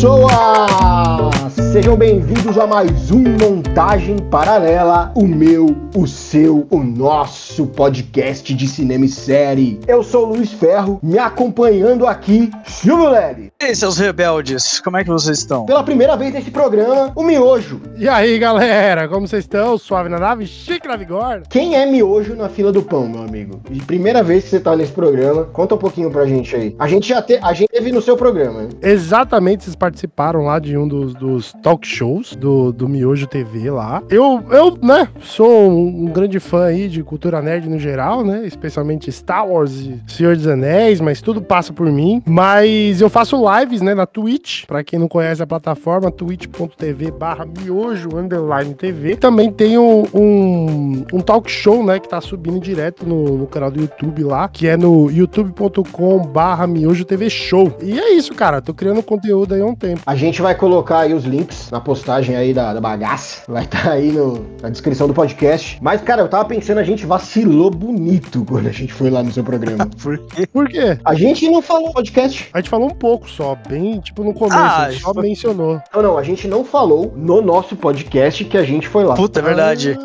pessoas! Sejam bem-vindos a mais um Montagem Paralela, o meu, o seu, o nosso podcast de cinema e série. Eu sou o Luiz Ferro, me acompanhando aqui, Chubulelli. E aí, seus rebeldes, como é que vocês estão? Pela primeira vez nesse programa, o Miojo. E aí, galera, como vocês estão? Suave na nave, chique na vigor. Quem é Miojo na fila do pão, meu amigo? De primeira vez que você tá nesse programa, conta um pouquinho pra gente aí. A gente teve no seu programa, né? Exatamente, vocês participaram lá de um dos talk shows do Miojo TV lá. Eu sou um grande fã aí de cultura nerd no geral, né? Especialmente Star Wars e Senhor dos Anéis, mas tudo passa por mim. Mas eu faço lives, né, na Twitch. Pra quem não conhece a plataforma, twitch.tv/miojo_TV. Também tenho um talk show, né, que tá subindo direto no canal do YouTube lá, que é no youtube.com/miojo_TV. E é isso, cara. Tô criando conteúdo aí há um tempo. A gente vai colocar aí os links na postagem aí da bagaça. Vai estar aí na descrição do podcast. Mas, cara, eu tava pensando, a gente vacilou bonito quando a gente foi lá no seu programa. Por quê? Por quê? A gente não falou podcast. A gente falou um pouco só, bem, tipo, no começo. A gente só mencionou. Não, a gente não falou no nosso podcast que a gente foi lá. Puta, é verdade.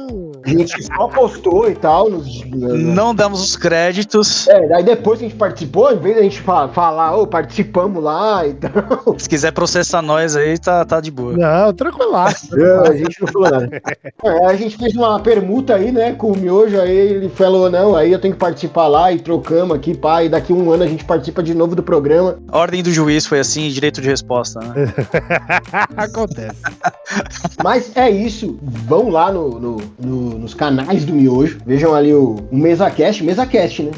A gente só postou e tal. Não damos os créditos. Daí depois que a gente participou, em vez da gente falar, participamos lá e tal. Se quiser processar nós aí, tá de boa. Não, tranquilaço. Não, a gente não falou nada. A gente fez uma permuta aí, né, com o Miojo, aí ele falou, não, aí eu tenho que participar lá e trocamos aqui, pá, e daqui um ano a gente participa de novo do programa. A ordem do juiz foi assim, direito de resposta, né? Acontece. Mas é isso, vão lá nos canais do Miojo, vejam ali o MesaCast, né,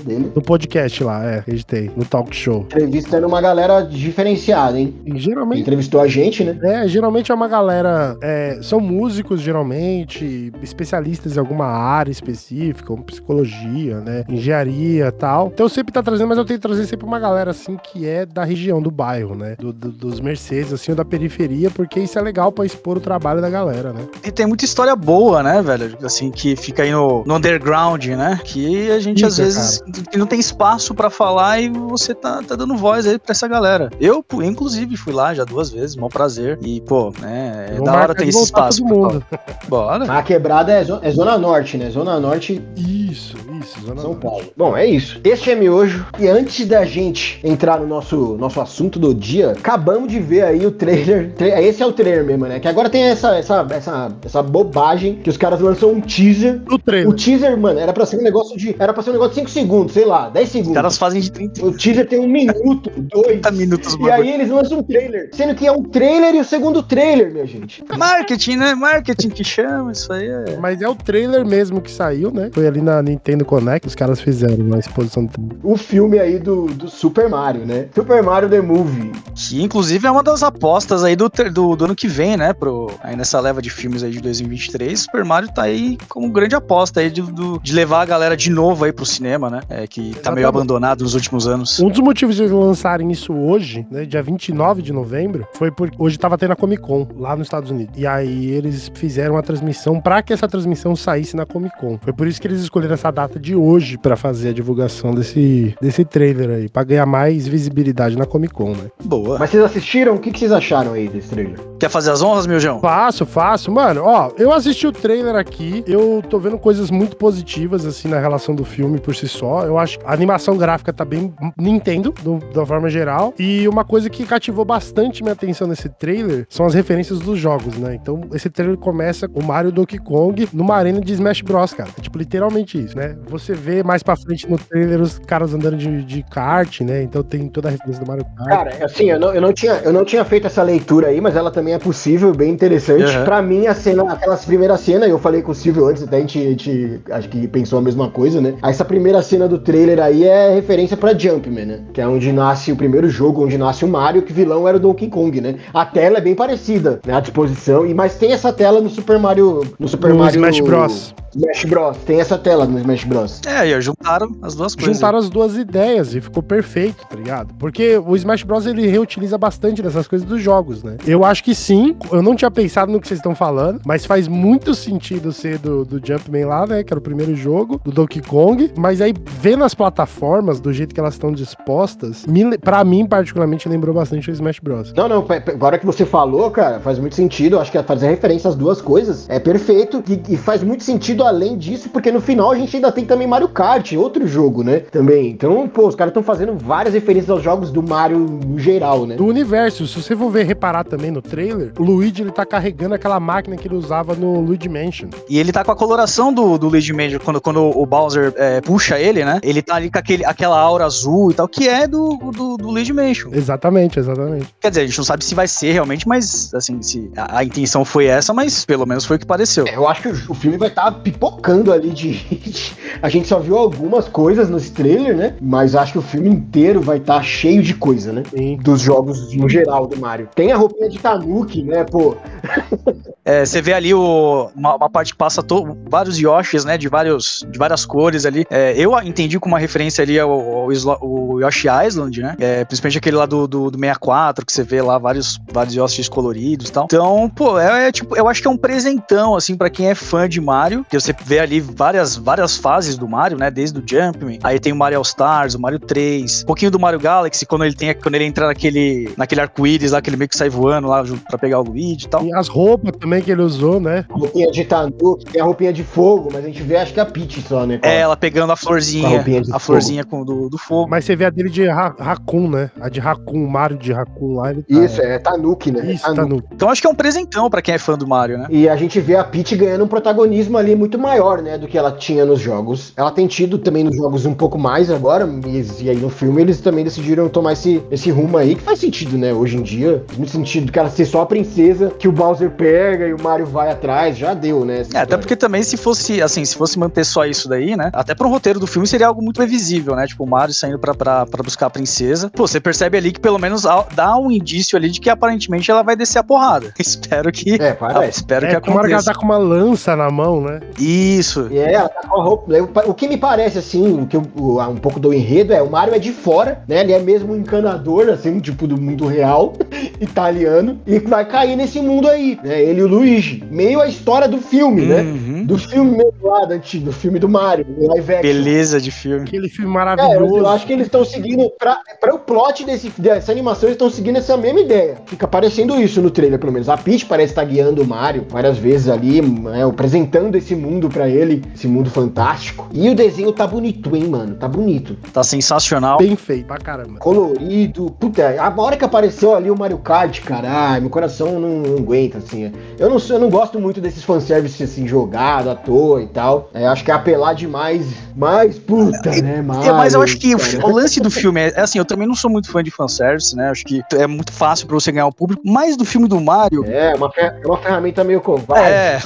dele. No podcast lá, editei, no talk show. Entrevistando uma galera diferenciada, hein? E geralmente... Entrevistou a gente, né? Geralmente é uma galera, são músicos, geralmente, especialistas em alguma área específica, como psicologia, né, engenharia e tal. Então eu sempre tá trazendo, mas eu tenho que trazer sempre uma galera, assim, que é da região, do bairro, né, dos Mercedes, assim, ou da periferia, porque isso é legal pra expor o trabalho da galera, né? E tem muita história boa, né, velho? Assim, que fica aí no underground, né? Que a gente, às vezes, não tem espaço pra falar e você tá dando voz aí pra essa galera. Eu, inclusive, fui lá já 2 vezes, maior prazer. E, pô, né? É da hora ter esse espaço. Bora. A quebrada é Zona Norte, né? Zona Norte. Isso, Zona Norte. São Paulo. Bom, é isso. Este é Miojo. E antes da gente entrar no nosso assunto do dia, acabamos de ver aí o trailer. Esse é o trailer mesmo, né? Que agora tem essa bobagem que os caras lançam um teaser. O trailer. O teaser, mano, era pra ser um negócio de 5 segundos, sei lá, 10 segundos. Os caras fazem de 30. O teaser tem 1 minuto, 2 minutos, mano. E aí eles lançam um trailer. Sendo que é um trailer e o segundo trailer, minha gente. Marketing, né? Marketing que chama, isso aí é. Mas é o trailer mesmo que saiu, né? Foi ali na Nintendo Connect, os caras fizeram uma exposição. O filme aí do Super Mario, né? Super Mario The Movie. Que inclusive é uma das apostas aí do ano que vem, né? Aí nessa leva de filmes aí de 2023, Super Mario tá aí como grande aposta aí de levar a galera de novo aí pro cinema, né? Que exatamente. Tá meio abandonado nos últimos anos. Um dos motivos de eles lançarem isso hoje, né, dia 29 de novembro, foi porque hoje tava tendo a Comic-Con lá nos Estados Unidos. E aí eles fizeram a transmissão pra que essa transmissão saísse na Comic-Con. Foi por isso que eles escolheram essa data de hoje pra fazer a divulgação desse trailer aí, pra ganhar mais visibilidade na Comic-Con, né? Boa. Mas vocês assistiram? O que vocês acharam aí desse trailer? Quer fazer as honras, Miojão? Faço. Mano, ó, eu assisti o trailer aqui, eu tô vendo coisas muito positivas, assim, na relação do filme por si só. Eu acho que a animação gráfica tá bem Nintendo, da forma geral. E uma coisa que cativou bastante minha atenção nesse trailer são as referências dos jogos, né? Então, esse trailer começa com o Mario e Donkey Kong numa arena de Smash Bros, cara. É, tipo, literalmente isso, né? Você vê mais pra frente no trailer os caras andando de kart, né? Então tem toda a referência do Mario Kart. Cara, assim, eu não tinha feito essa leitura aí, mas ela também é possível, bem interessante. Uhum. Pra mim, a cena, aquelas primeiras cenas, eu falei com o Silvio antes, até a gente acho que pensou a mesma coisa, né? Essa primeira cena do trailer aí é referência pra Jumpman, né? Que é onde nasce o primeiro jogo, onde nasce o Mario, que o vilão era o Donkey Kong, né? A tela é bem parecida, né? A disposição, mas tem essa tela no Super Mario... No Smash Bros. Smash Bros. Tem essa tela no Smash Bros. É, e juntaram as duas coisas. Juntaram as duas ideias e ficou perfeito, tá ligado? Porque o Smash Bros. Ele reutiliza bastante dessas coisas dos jogos, né? Eu acho que sim. Eu não tinha pensado no que vocês estão falando, mas faz muito sentido ser do Jumpman lá, né? Que era o primeiro jogo, do Donkey Kong. Mas aí, vendo as plataformas, do jeito que elas estão dispostas, pra mim, particularmente, lembrou bastante o Smash Bros. Não. Agora que você falou, cara, faz muito sentido. Eu acho que fazer referência às duas coisas é perfeito e faz muito sentido além disso, porque no final a gente ainda tem também Mario Kart, outro jogo, né? Também. Então, pô, os caras estão fazendo várias referências aos jogos do Mario no geral, né? Do universo. Se você for reparar também no trailer, o Luigi, ele tá carregando aquela máquina que ele usava no Luigi Mansion. E ele tá com a coloração do Luigi Mansion, quando o Bowser puxa ele, né? Ele tá ali com aquela aura azul e tal, que é do Luigi Mansion. Exatamente. Quer dizer, a gente não sabe se vai ser realmente, mas, assim, se a intenção foi essa, mas pelo menos foi o que pareceu. Eu acho que o filme vai estar pipocando ali de... A gente só viu algumas coisas nesse trailer, né? Mas acho que o filme inteiro vai estar cheio de coisa, né? Sim. Dos jogos no geral do Mario. Tem a roupinha de Tanuki, né, pô? Você vê ali uma parte que passa vários Yoshis, né? De várias cores ali. Eu entendi como uma referência ali ao Yoshi Island, né? Principalmente aquele lá do 64, que você vê lá vários Yoshis coloridos e tal. Então, pô, tipo, eu acho que é um presentão, assim, pra quem é fã de Mario, que você vê ali várias fases do Mario, né, desde o Jumpman, aí tem o Mario All Stars, o Mario 3, um pouquinho do Mario Galaxy, quando ele entra naquele arco-íris lá, que ele meio que sai voando lá pra pegar o Luigi e tal. E as roupas também que ele usou, né? A roupinha de Tanuki, tem a roupinha de fogo, mas a gente vê, acho que a Peach só, né? Ela pegando a florzinha, do fogo. Mas você vê a dele de Raccoon, né? A de Raccoon, o Mario de Raccoon lá. Isso, é Tanuki, né? Isso, Tanuki. Então acho que é um presentão pra quem é fã do Mario, né? E a gente vê a Peach ganhando um protagonismo ali muito maior, né, do que ela tinha nos jogos. Ela tem tido também nos jogos um pouco mais agora, e aí no filme eles também decidiram tomar esse rumo aí, que faz sentido, né, hoje em dia. Faz muito sentido que ela ser só a princesa, que o Bowser pega e o Mario vai atrás, já deu, né? Até porque também se fosse manter só isso daí, né, até pro roteiro do filme seria algo muito previsível, né, tipo o Mario saindo pra buscar a princesa. Pô, você percebe ali que pelo menos dá um indício ali de que aparentemente ela vai descer a porrada. Espero que... espero que aconteça. O Mario tá com uma lança na mão, né? Isso. Ela tá com a roupa. O que me parece, assim, um pouco do enredo o Mario é de fora, né? Ele é mesmo um encanador, assim, tipo do mundo real italiano, e vai cair nesse mundo aí, né? Ele e o Luigi. Meio a história do filme, né? Do filme mesmo lá, do filme do Mario, do live action. Beleza de filme. Aquele filme maravilhoso. Eu acho que eles estão seguindo, pra o plot dessa animação, eles estão seguindo essa mesma ideia. Fica parecendo isso no trailer, pelo menos. A Peach parece estar guiando o Mario várias vezes ali, apresentando esse mundo pra ele, esse mundo fantástico. E o desenho tá bonito, hein, mano? Tá bonito. Tá sensacional. Bem feito, pra caramba. Colorido. Puta, a hora que apareceu ali o Mario Kart, cara, meu coração não aguenta, assim. Eu não gosto muito desses fanservice, assim, jogado à toa e tal. Acho que é apelar demais, mas, puta, né, Mario? Mas eu acho que o lance do filme é assim, eu também não sou muito fã de fanservice, né? Acho que é muito fácil pra você ganhar o público, mas do filme do Mario... uma ferramenta meio covarde.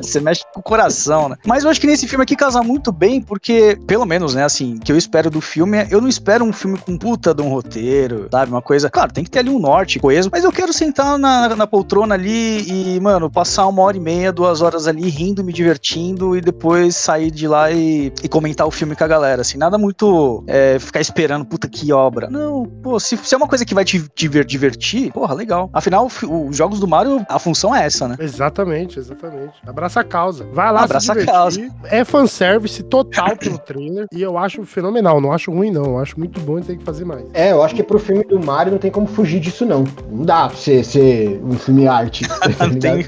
Você mexe com o coração, né? Mas eu acho que nesse filme aqui casa muito bem, porque, pelo menos, né, assim, que eu espero do filme, eu não espero um filme com puta de um roteiro, sabe? Uma coisa... Claro, tem que ter ali um norte coeso, mas eu quero sentar na poltrona ali e, mano, passar 1h30, 2 horas ali rindo, me divertindo e depois sair de lá e comentar o filme com a galera, assim. Nada muito ficar esperando, puta, que obra. Não, pô, se é uma coisa que vai te divertir, porra, legal. Afinal, os jogos do Mario, a função é essa, né? Exatamente. Abraça a causa. Vai lá, abraça a causa. É fanservice total pelo trailer e eu acho fenomenal. Não acho ruim, não. Eu acho muito bom e tem que fazer mais. Eu acho que pro filme do Mario não tem como fugir disso, não. Não dá pra você ser um filme arte. Não tem.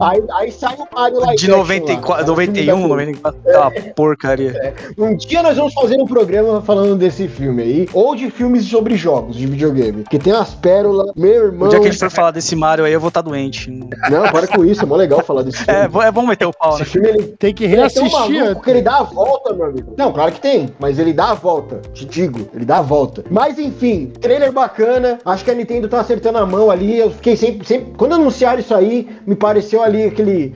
Aí sai o Mario lá de 94, 91, 94. Aquela porcaria. Um dia nós vamos fazer um programa falando desse filme aí, ou de filmes sobre jogos de videogame, que tem umas pérolas, meu irmão. O dia que a gente for falar desse Mario aí, eu vou estar doente. Não, para com isso, é mó legal falar desse filme. É bom meter o pau, né? Esse filme, ele tem que reassistir. Ele é maluco que ele dá a volta, meu amigo. Não, claro que tem, mas ele dá a volta, te digo, ele dá a volta. Mas enfim, trailer bacana, acho que a Nintendo tá acertando a mão ali, eu fiquei sempre quando anunciaram isso aí, me pareceu ali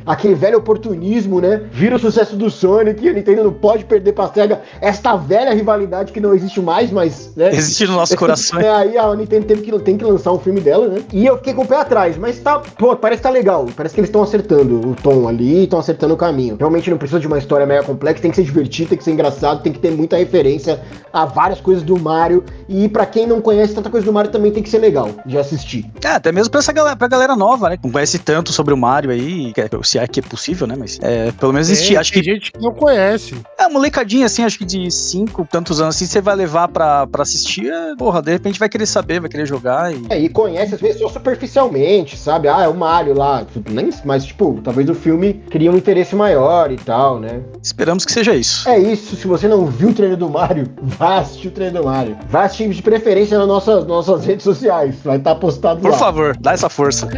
aquele velho oportunismo, né? Vira o sucesso do Sonic, a Nintendo não pode perder pra SEGA esta velha rivalidade que não existe mais, mas... né? Existe no nosso coração. É, aí a Nintendo tem que lançar um filme dela, né? E eu fiquei com o pé atrás, mas tá... pô, parece que tá legal. Parece que eles estão acertando o tom ali, estão acertando o caminho. Realmente não precisa de uma história mega complexa, tem que ser divertido, tem que ser engraçado, tem que ter muita referência a várias coisas do Mario. E pra quem não conhece tanta coisa do Mario também tem que ser legal de assistir. É, até mesmo pra essa galera, pra galera nova, né? Não conhece tanto sobre o Mario aí, se é que é possível, né? Mas é, pelo menos existir. Acho que tem gente que não conhece. É, molecadinha assim, acho que de 5, tantos anos assim, você vai levar pra assistir, porra, de repente vai querer saber, vai querer jogar. E... é, e conhece às vezes só superficialmente, sabe? Ah, é o Mario lá, nem, mas tipo, talvez o filme cria um interesse maior e tal, né? Esperamos que seja isso. É isso, se você não viu o trailer do Mario, vá assistir o trailer do Mario. Vá assistir de preferência nas nossas redes sociais, vai estar postado lá. Por favor, dá essa força.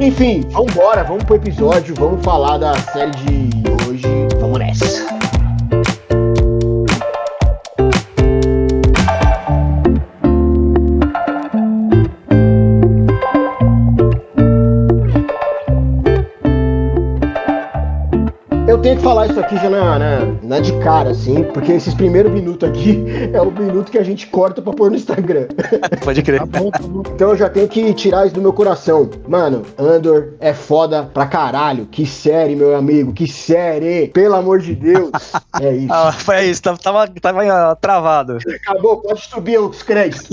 Enfim, vambora, vamos pro episódio, vamos falar da série de hoje, vamos nessa. Tem que falar isso aqui já na de cara, assim, porque esses primeiros minutos aqui é o minuto que a gente corta pra pôr no Instagram. Pode crer. Tá bom. Então eu já tenho que tirar isso do meu coração. Mano, Andor é foda pra caralho. Que série, meu amigo, que série. Pelo amor de Deus. É isso. Ah, foi isso, tava travado. Acabou, pode subir os créditos.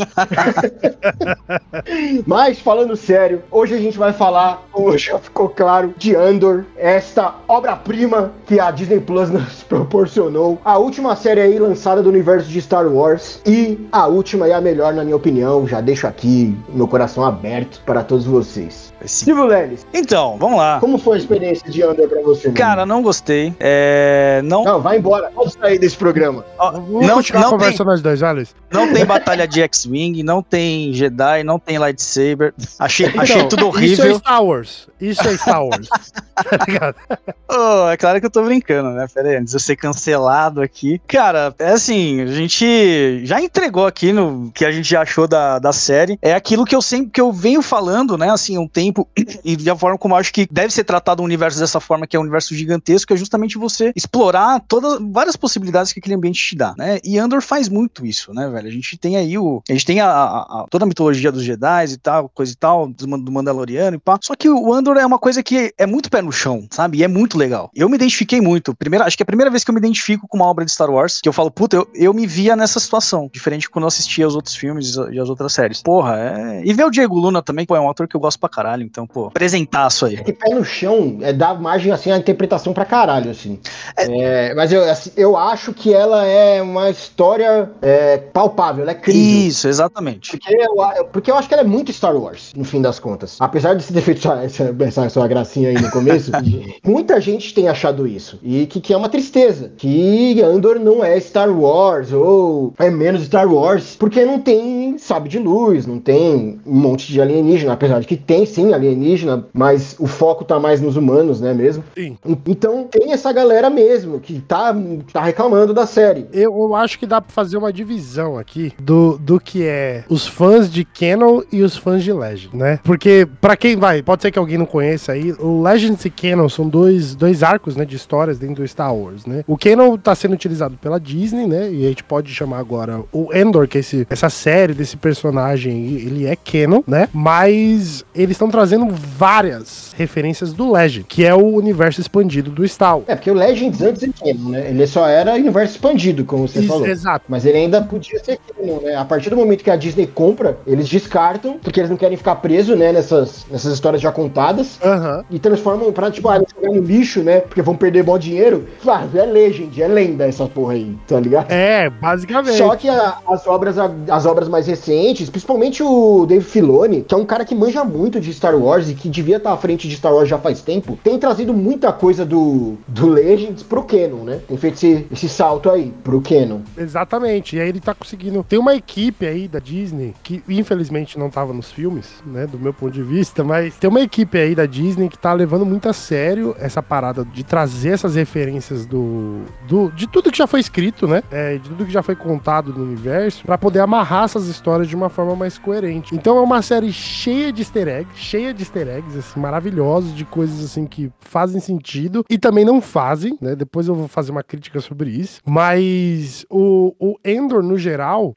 Mas, falando sério, hoje a gente vai falar, hoje já ficou claro, de Andor, esta obra-prima que a Disney Plus nos proporcionou, a última série aí lançada do universo de Star Wars, e a última e a melhor, na minha opinião. Já deixo aqui meu coração aberto para todos vocês. Silvio Leles. Então, vamos lá. Como foi a experiência de Andor pra você? Cara, não gostei. Não, vai embora. Pode sair desse programa. Ó, não conversa mais dois, Alex. Não tem batalha de X-Wing, não tem Jedi, não tem lightsaber. Achei tudo horrível. Isso é Star Wars. Tá ligado? Oh, é claro que eu tô brincando, né? Pera aí, antes de eu ser cancelado aqui. Cara, é assim, a gente já entregou aqui no que a gente já achou da série. É aquilo que eu venho falando, né? Assim, um tempo, e da forma como eu acho que deve ser tratado o universo dessa forma, que é um universo gigantesco, é justamente você explorar várias possibilidades que aquele ambiente te dá, né? E Andor faz muito isso, né, velho? A gente tem aí toda a mitologia dos Jedi e tal, coisa e tal, do Mandaloriano e pá. Só que o Andor é uma coisa que é muito pé no chão, sabe? E é muito legal. Eu me identifiquei muito. Acho que é a primeira vez que eu me identifico com uma obra de Star Wars, que eu falo, puta, eu me via nessa situação, diferente de quando eu assistia aos outros filmes e as outras séries. Porra, E ver o Diego Luna também, pô, é um ator que eu gosto pra caralho, então, pô, apresentaço aí. É que pé no chão dá margem, assim, à interpretação pra caralho, assim. Mas eu acho que ela é uma história palpável, ela é crível. Isso, exatamente. Porque eu acho que ela é muito Star Wars, no fim das contas. Apesar de se ter feito essa gracinha aí no começo, muita gente tem achado isso, e que é uma tristeza, que Andor não é Star Wars, ou é menos Star Wars, porque não tem sabre de luz, não tem um monte de alienígena, apesar de que tem sim alienígena, mas o foco tá mais nos humanos, né, mesmo? Sim. Então tem essa galera mesmo, que tá reclamando da série. Eu acho que dá pra fazer uma divisão aqui do que é os fãs de Canon e os fãs de Legends, né? Porque, pra quem vai, pode ser que alguém não conheça aí, o Legends e Canon são dois arcos, né, de histórias dentro do Star Wars, né? O Canon tá sendo utilizado pela Disney, né? E a gente pode chamar agora o Andor, que é essa série desse personagem, ele é Canon, né? Mas eles estão trazendo várias referências do Legend, que é o universo expandido do Star Wars. É, porque o Legends antes é Canon, né? Ele só era universo expandido, como você falou. Exato. Mas ele ainda podia ser Canon, né? A partir do momento que a Disney compra, eles descartam, porque eles não querem ficar presos, né? Nessas histórias já contadas. Uhum. E transformam pra, tipo, eles jogar no lixo, né? Porque vão perder bom dinheiro. Claro, é Legend, é lenda essa porra aí, tá ligado? É, basicamente. Só que as obras mais recentes, principalmente o Dave Filoni, que é um cara que manja muito de Star Wars e que devia estar à frente de Star Wars já faz tempo, tem trazido muita coisa do Legends pro Canon, né? Tem feito esse salto aí pro Canon. Exatamente, e aí ele tá conseguindo... Tem uma equipe aí da Disney, que infelizmente não tava nos filmes, né? Do meu ponto de vista, mas tem uma equipe aí da Disney que tá levando muito a sério essa parada de trazer essas referências de tudo que já foi escrito, né? De tudo que já foi contado no universo, pra poder amarrar essas histórias de uma forma mais coerente. Então é uma série cheia de easter eggs, assim, maravilhosos, de coisas, assim, que fazem sentido e também não fazem, né? Depois eu vou fazer uma crítica sobre isso. Mas o Andor, no geral,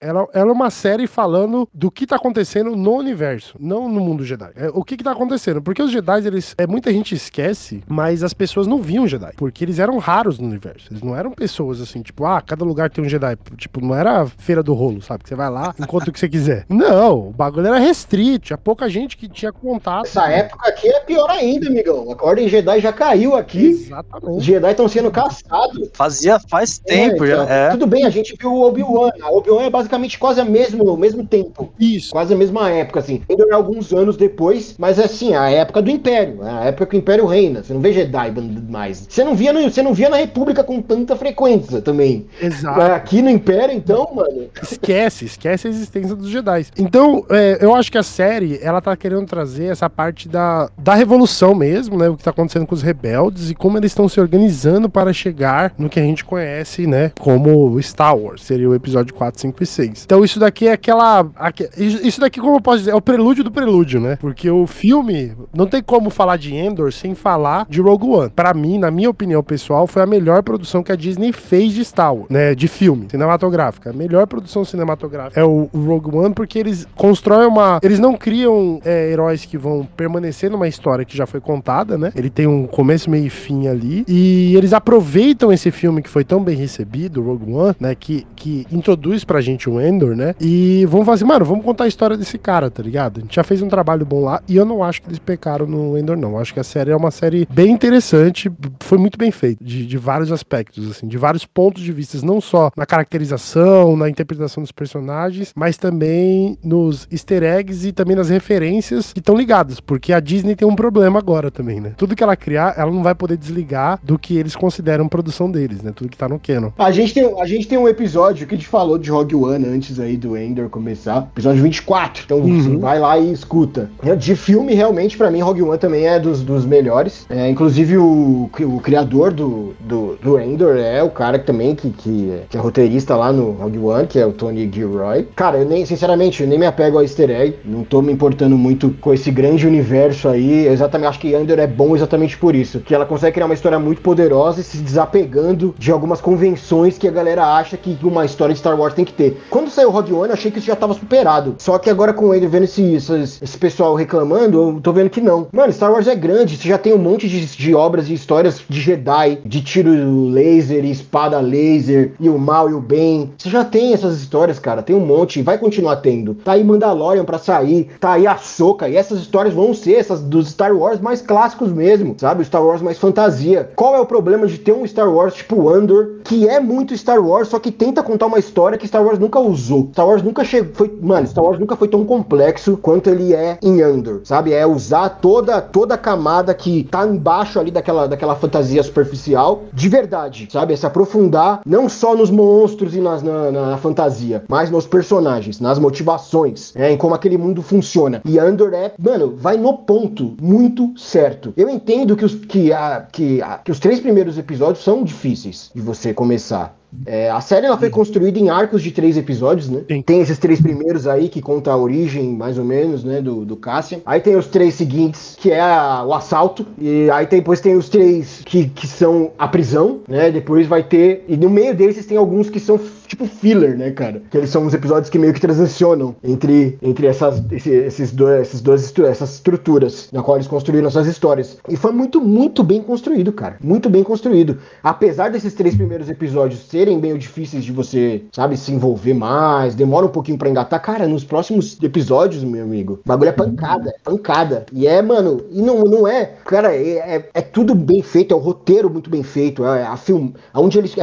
ela é uma série falando do que tá acontecendo no universo, não no mundo Jedi. O que tá acontecendo? Porque os Jedi, eles... muita gente esquece, mas as pessoas não viam Jedi, porque eles eram raros no universo. Eles não eram pessoas, assim, tipo, cada lugar tem um Jedi. Tipo, não era feira do rolo, sabe? Que você vai lá, encontra o que você quiser. Não, o bagulho era restrito, tinha pouca gente que tinha contato. Essa época aqui é pior ainda, amigão. A Ordem Jedi já caiu aqui. Exatamente. Os Jedi estão sendo caçados. Faz tempo, já. É. Tudo bem, a gente viu o Obi-Wan. A Obi-Wan é basicamente quase o mesmo tempo. Isso. Quase a mesma época, assim. Ainda alguns anos depois, mas assim, a época do Império, a época que o Império reina. Você não vê Jedi mais. Você não via na República com tanta frequência também. Exato. Aqui no Império, então, mano... Esquece a existência dos Jedi. Então, eu acho que a série, ela tá querendo trazer essa parte da revolução mesmo, né? O que tá acontecendo com os rebeldes e como eles estão se organizando para chegar no que a gente conhece, né? Como Star Wars. Seria o episódio 4, 5 e 6. Então, isso daqui é isso daqui, como eu posso dizer, é o prelúdio do prelúdio, né? Porque o filme... Não tem como falar de Andor sem falar de Rogue One. Pra mim, na minha opinião pessoal, foi a melhor produção que a Disney fez de Star Wars, né? De filme, cinematográfica. A melhor produção cinematográfica é o Rogue One, porque eles constroem uma... Eles não criam heróis que vão permanecer numa história que já foi contada, né? Ele tem um começo, meio e fim ali. E eles aproveitam esse filme que foi tão bem recebido, Rogue One, né? Que introduz pra gente o Andor, né? E vamos falar assim, mano, vamos contar a história desse cara, tá ligado? A gente já fez um trabalho bom lá e eu não acho que eles pecaram no Andor, não. Eu acho que a série é uma série bem interessante, foi muito bem feita, de vários aspectos, assim, de vários pontos de vista, não só na caracterização, na interpretação dos personagens, mas também nos easter eggs e também nas referências que estão ligadas, porque a Disney tem um problema agora também, né? Tudo que ela criar, ela não vai poder desligar do que eles consideram produção deles, né? Tudo que tá no Canon. A gente tem um episódio que a gente falou de Rogue One antes aí do Andor começar, episódio 24, então Você vai lá e escuta. De filme, realmente, pra mim, Rogue One também é dos melhores. Inclusive, o criador do Andor é o cara que também que é roteirista lá no Rogue One, que é o Tony Gilroy. Cara, eu sinceramente, nem me apego a easter egg, não tô me importando muito com esse grande universo aí. Eu exatamente acho que Andor é bom exatamente por isso, que ela consegue criar uma história muito poderosa e se desapegando de algumas convenções que a galera acha que uma história de Star Wars tem que ter. Quando saiu o Rogue One, eu achei que isso já tava superado. Só que agora com ele, vendo esse pessoal reclamando, eu tô vendo que não. Mano, Star Wars é grande, você já tem um monte de obras e histórias de Jedi, de tiro laser e espada laser, e o mal e o bem. Você já tem essas histórias, cara, tem um monte, e vai continuar tendo. Tá aí Mandalorian pra sair, tá aí Ahsoka, e essas histórias vão ser essas dos Star Wars mais clássicos mesmo, sabe? O Star Wars mais fantasia. Qual é o problema de ter um Star Wars tipo Andor, que é muito Star Wars, só que tenta contar uma história que Star Wars nunca usou. Star Wars nunca Star Wars nunca foi tão complexo quanto ele é em Andor, sabe? É usar toda a camada que tá embaixo ali daquela fantasia superficial, de verdade, sabe? É se aprofundar não só nos monstros e na fantasia, mas nos personagens, nas motivações, em como aquele mundo funciona. E Andor vai no ponto muito certo. Eu entendo que os 3 primeiros episódios são difíceis de você começar. A série ela foi construída em arcos de 3 episódios, né? Sim. Tem esses 3 primeiros aí que conta a origem, mais ou menos, né, do Cassian. Aí tem os 3 seguintes, que é o assalto. E aí depois tem os 3 que são a prisão, né? Depois vai ter... E no meio desses tem alguns que são tipo filler, né, cara? Que eles são uns episódios que meio que transicionam entre essas estruturas na qual eles construíram essas histórias. E foi muito, muito bem construído, cara. Muito bem construído. Apesar desses 3 primeiros episódios serem meio difíceis de você, sabe, se envolver mais, demora um pouquinho pra engatar. Cara, nos próximos episódios, meu amigo, o bagulho é pancada. E não é, cara, é tudo bem feito, é o roteiro muito bem feito, é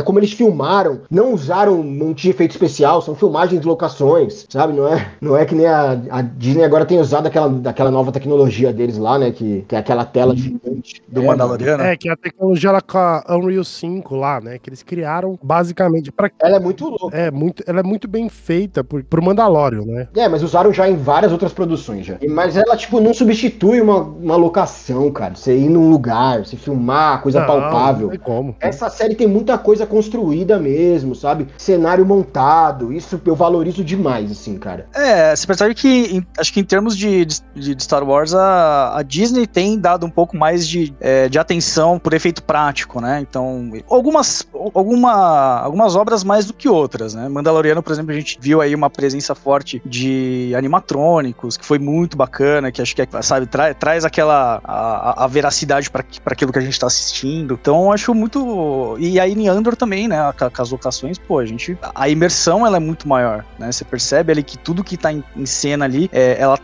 como eles filmaram, não usaram um monte de efeito especial, são filmagens de locações, sabe, não é que nem a Disney agora tem usado daquela nova tecnologia deles lá, né, que é aquela tela gigante. Do Mandaloriano. Que a tecnologia lá com a Unreal 5 lá, né, que eles criaram, basicamente basicamente. Pra... Ela é muito louca. Ela é muito bem feita pro Mandalorian, né? É, mas usaram já em várias outras produções já. Mas ela, tipo, não substitui uma locação, cara. Você ir num lugar, você filmar, coisa palpável. Não tem como. Essa série tem muita coisa construída mesmo, sabe? Cenário montado, isso eu valorizo demais, assim, cara. É, você percebe que, acho que em termos de Star Wars, a Disney tem dado um pouco mais de atenção por efeito prático, né? Então, algumas obras mais do que outras, né? Mandaloriano, por exemplo, a gente viu aí uma presença forte de animatrônicos, que foi muito bacana, que acho que, sabe, traz aquela a veracidade para aquilo que a gente tá assistindo. Então, acho muito... E aí, em Andor também, né? Com as locações, pô, a imersão, ela é muito maior, né? Você percebe ali que tudo que tá em cena ali,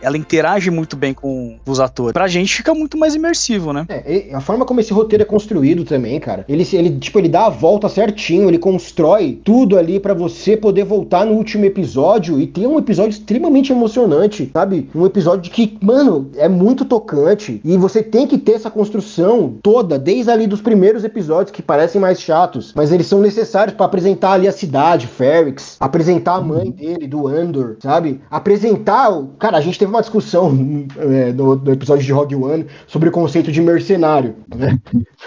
ela interage muito bem com os atores. Pra gente, fica muito mais imersivo, né? É, a forma como esse roteiro é construído também, cara, ele dá a volta certinho, ele constrói tudo ali pra você poder voltar no último episódio e ter um episódio extremamente emocionante, sabe? Um episódio que, mano, é muito tocante e você tem que ter essa construção toda, desde ali dos primeiros episódios que parecem mais chatos, mas eles são necessários pra apresentar ali a cidade, Ferrix, apresentar a mãe dele, do Andor, sabe? Apresentar... Cara, a gente teve uma discussão no episódio de Rogue One sobre o conceito de mercenário, né?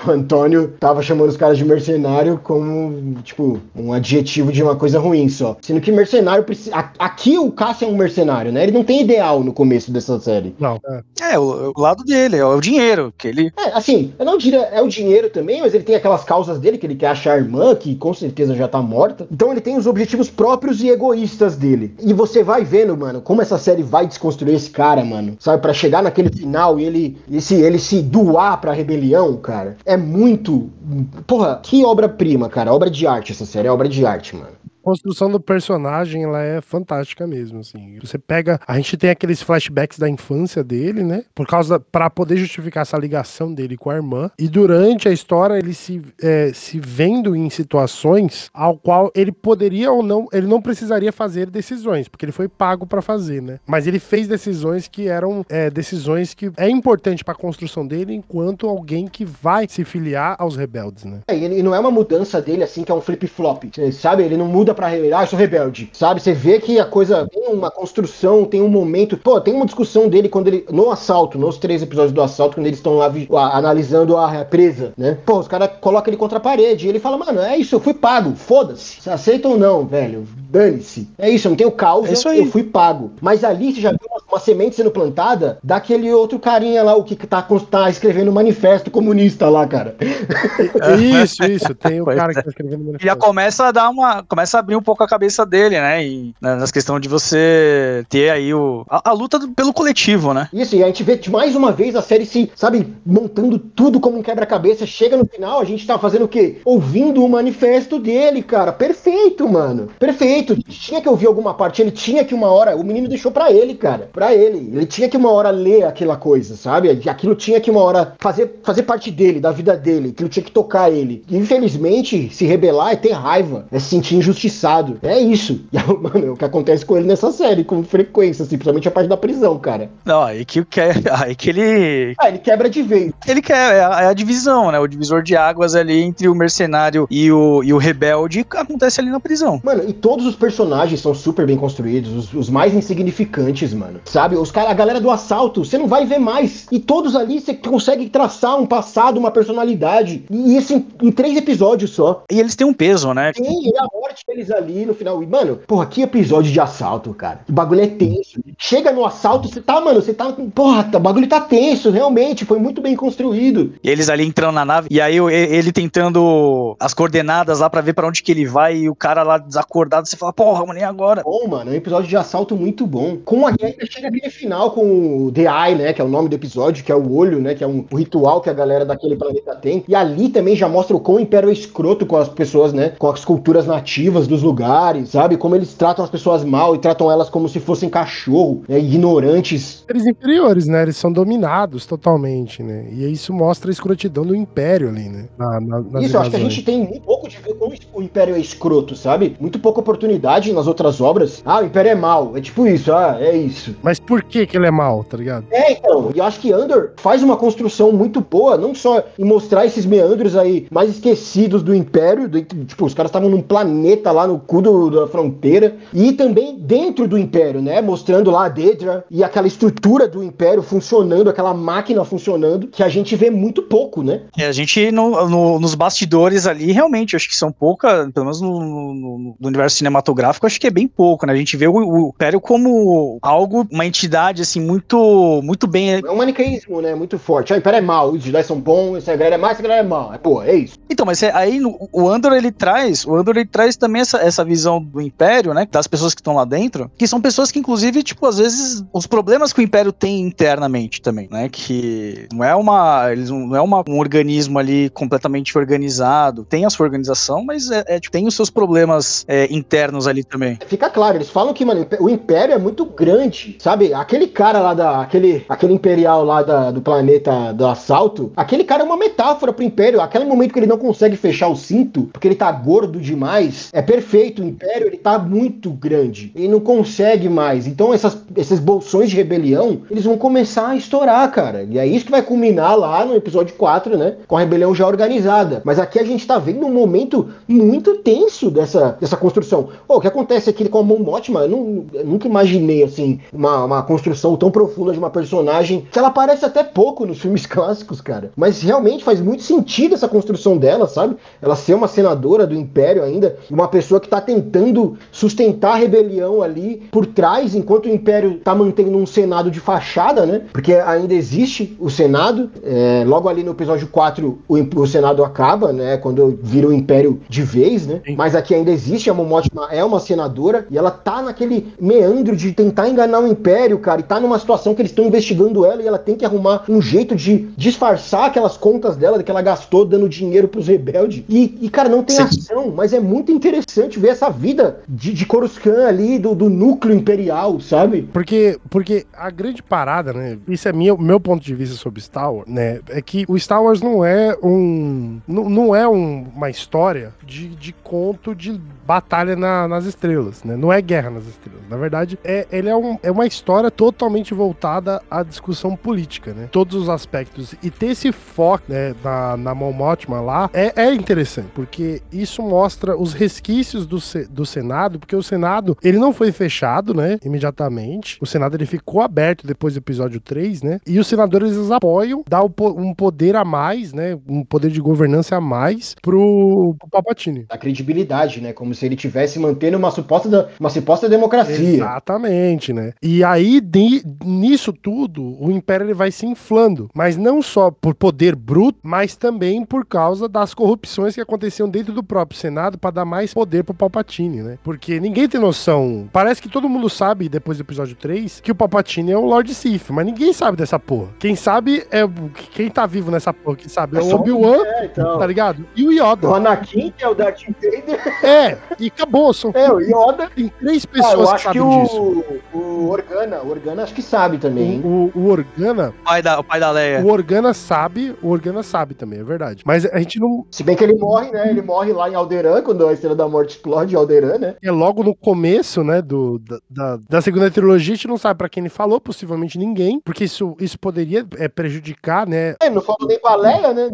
O Antônio tava chamando os caras de mercenário como, tipo, um adjetivo de uma coisa ruim só. Sendo que mercenário precisa... Aqui o Cassian é um mercenário, né? Ele não tem ideal no começo dessa série. Não. É, o lado dele, é o dinheiro que ele... É, assim, eu não diria... É o dinheiro também, mas ele tem aquelas causas dele, que ele quer achar a irmã, que com certeza já tá morta. Então ele tem os objetivos próprios e egoístas dele. E você vai vendo, mano, como essa série vai desconstruir esse cara, mano, sabe? Pra chegar naquele final e ele se doar pra rebelião, cara. É muito... Porra, que obra-prima, cara. Obra de arte essa série. É obra de arte, mano. A construção do personagem, ela é fantástica mesmo, assim. Você pega... A gente tem aqueles flashbacks da infância dele, né? Pra poder justificar essa ligação dele com a irmã. E durante a história, ele se vendo em situações ao qual ele poderia ou não... Ele não precisaria fazer decisões, porque ele foi pago pra fazer, né? Mas ele fez decisões que eram... decisões que é importante pra construção dele enquanto alguém que vai se filiar aos rebeldes, né? É, e não é uma mudança dele, assim, que é um flip-flop, sabe? Ele não muda pra revelar, eu sou rebelde, sabe? Você vê que a coisa tem uma construção, tem um momento, pô, tem uma discussão dele quando ele no assalto, nos 3 episódios do assalto, quando eles estão lá analisando a presa, né? Pô, os caras colocam ele contra a parede e ele fala, mano, é isso, eu fui pago, foda-se, você aceita ou não, velho, dane-se, é isso, eu não tenho causa, eu fui pago. Mas ali você já viu uma semente sendo plantada daquele outro carinha lá, o que tá escrevendo o manifesto comunista lá, cara. Isso, tem o cara que tá escrevendo o manifesto. Já começa a dar uma... Começa abrir um pouco a cabeça dele, né? E nas questões de você ter aí a luta pelo coletivo, né? Isso, e a gente vê mais uma vez a série se, sabe, montando tudo como um quebra-cabeça. Chega no final, a gente tá fazendo o quê? Ouvindo o manifesto dele, cara. Perfeito, mano. Perfeito. Tinha que ouvir alguma parte. Ele tinha que uma hora... O menino deixou pra ele, cara. Pra ele. Ele tinha que uma hora ler aquela coisa, sabe? Aquilo tinha que uma hora fazer parte dele, da vida dele. Aquilo tinha que tocar ele. E, infelizmente, se rebelar é ter raiva. É se sentir injustiçado. É isso. E, mano, é o que acontece com ele nessa série, com frequência, assim, principalmente a parte da prisão, cara. Não, aí que ele... Ah, ele quebra de vez. Ele quer, é a divisão, né? O divisor de águas ali entre o mercenário e o rebelde acontece ali na prisão. Mano, e todos os personagens são super bem construídos, os mais insignificantes, mano. Sabe? A galera do assalto, você não vai ver mais. E todos ali, você consegue traçar um passado, uma personalidade. E isso em 3 episódios só. E eles têm um peso, né? Sim, e a morte eles ali no final, e mano, porra, que episódio de assalto, cara, o bagulho é tenso, chega no assalto, você tá porra, o bagulho tá tenso, realmente foi muito bem construído. E eles ali entrando na nave, e aí ele tentando as coordenadas lá pra ver pra onde que ele vai, e o cara lá desacordado, você fala, porra, mano, e agora? Bom, mano, é um episódio de assalto muito bom, e ainda chega aquele final com o The Eye, né, que é o nome do episódio, que é o olho, né, que é um ritual que a galera daquele planeta tem, e ali também já mostra o quão o Império é escroto com as pessoas, né, com as culturas nativas, primitivas dos lugares, sabe? Como eles tratam as pessoas mal e tratam elas como se fossem cachorro, né? Ignorantes. Eles inferiores, né? Eles são dominados totalmente, né? E isso mostra a escrotidão do Império ali, né? Isso, eu acho que a gente tem muito pouco de ver como o Império é escroto, sabe? Muito pouca oportunidade nas outras obras. Ah, o Império é mal. É tipo isso, ah, é isso. Mas por que que ele é mal, tá ligado? É, então. E eu acho que Andor faz uma construção muito boa, não só em mostrar esses meandros aí mais esquecidos do Império, tipo, os caras estavam num planeta lá no cu da fronteira, e também dentro do Império, né? Mostrando lá a Dedra e aquela estrutura do Império funcionando, aquela máquina funcionando, que a gente vê muito pouco, né? É, a gente nos bastidores ali, realmente, acho que são pouca, pelo menos no universo cinematográfico, acho que é bem pouco, né? A gente vê o Império como algo, uma entidade, assim, muito, muito bem... É um maniqueísmo, né? Muito forte. Ah, o Império é mal, os Jedi são bons, essa galera é má, essa galera é mal. É, pô, é isso. Então, mas aí o Andor, ele traz também essa visão do Império, né? Das pessoas que estão lá dentro, que são pessoas que, inclusive, tipo, às vezes, os problemas que o Império tem internamente também, né? Que não é um organismo ali completamente organizado. Tem a sua organização, mas tipo, tem os seus problemas internos ali também. Fica claro, eles falam que, mano, o Império é muito grande, sabe? Aquele cara lá aquele imperial lá do planeta do assalto, aquele cara é uma metáfora pro Império. Aquele momento que ele não consegue fechar o cinto, porque ele tá gordo demais, é perfeito. O Império, ele tá muito grande. Ele não consegue mais. Então, esses bolsões de rebelião, eles vão começar a estourar, cara. E é isso que vai culminar lá no episódio 4, né? Com a rebelião já organizada. Mas aqui a gente tá vendo um momento muito tenso dessa construção. O que acontece aqui com a Mon Mothma, eu nunca imaginei, assim, uma construção tão profunda de uma personagem, que ela aparece até pouco nos filmes clássicos, cara. Mas realmente faz muito sentido essa construção dela, sabe? Ela ser uma senadora do Império ainda, uma pessoa que tá tentando sustentar a rebelião ali por trás, enquanto o Império tá mantendo um Senado de fachada, né? Porque ainda existe o Senado. Logo ali no episódio 4, o Senado acaba, né? Quando vira o Império de vez, né? Sim. Mas aqui ainda existe, a Mon Mothma é uma senadora, e ela tá naquele meandro de tentar enganar o Império, cara, e tá numa situação que eles estão investigando ela, e ela tem que arrumar um jeito de disfarçar aquelas contas dela, que ela gastou dando dinheiro pros rebeldes. E cara, não tem ação, mas é muito interessante ver essa vida de Coruscant ali, do núcleo imperial, sabe? Porque a grande parada, né, isso é meu ponto de vista sobre Star Wars, né, é que o Star Wars não é uma história de conto de batalha nas estrelas, né, não é guerra nas estrelas. Na verdade, ele é uma história totalmente voltada à discussão política, né, todos os aspectos. E ter esse foco, né, na Mon Mothma lá, é interessante, porque isso mostra os resquícios do Senado, porque o Senado, ele não foi fechado, né, imediatamente. O Senado, ele ficou aberto depois do episódio 3, né, e os senadores, eles apoiam, dá um poder a mais, né, um poder de governança a mais pro Palpatine. A credibilidade, né, como se ele tivesse mantendo uma suposta democracia. Exatamente, né. E aí, nisso tudo, o Império, ele vai se inflando, mas não só por poder bruto, mas também por causa das corrupções que aconteciam dentro do próprio Senado para dar mais poder pro Palpatine, né? Porque ninguém tem noção. Parece que todo mundo sabe, depois do episódio 3, que o Palpatine é o Lord Sith, mas ninguém sabe dessa porra. Quem sabe é... Quem tá vivo nessa porra, quem sabe? É o Obi-Wan, então. Tá ligado? E o Yoda. O Anakin, que é o Darth Vader. É, e acabou. O Yoda. Tem 3 pessoas que sabem disso. O Organa acho que sabe também. O Organa... O pai da Leia. O Organa sabe também, é verdade. Mas a gente não... Se bem que ele morre, né? Ele morre lá em Alderaan, quando a Estrela da Morte explode em Alderaan, né? É logo no começo, né, da segunda trilogia, a gente não sabe pra quem ele falou, possivelmente ninguém, porque isso poderia prejudicar, né? Não falou nem com a Leia, né?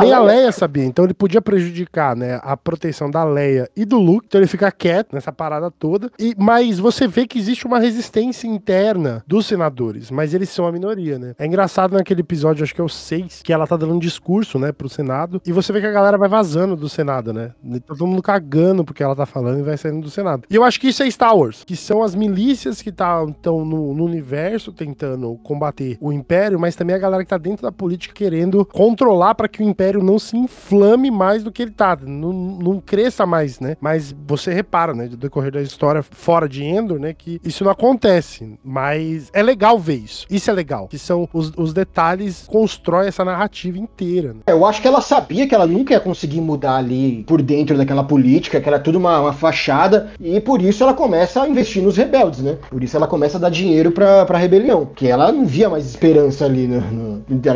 Nem a Leia sabia, então ele podia prejudicar, né, a proteção da Leia e do Luke, então ele fica quieto nessa parada toda, mas você vê que existe uma resistência interna dos senadores, mas eles são a minoria, né? É engraçado naquele episódio, acho que é o 6, que ela tá dando um discurso, né, pro Senado, e você vê que a galera vai vazando do Senado, né? Todo mundo cagando porque ela tá falando e vai saindo do Senado. E eu acho que isso é Star Wars, que são as milícias que estão no universo tentando combater o Império, mas também a galera que tá dentro da política querendo controlar para que o Império não se inflame mais do que ele tá, não cresça mais, né? Mas Mas você repara, né, do decorrer da história fora de Andor, né, que isso não acontece, mas é legal ver isso. Isso é legal, que são os detalhes que constroem essa narrativa inteira. Né? Eu acho que ela sabia que ela nunca ia conseguir mudar ali por dentro daquela política, que era tudo uma fachada, e por isso ela começa a investir nos rebeldes, né? Por isso ela começa a dar dinheiro pra rebelião, porque ela não via mais esperança ali.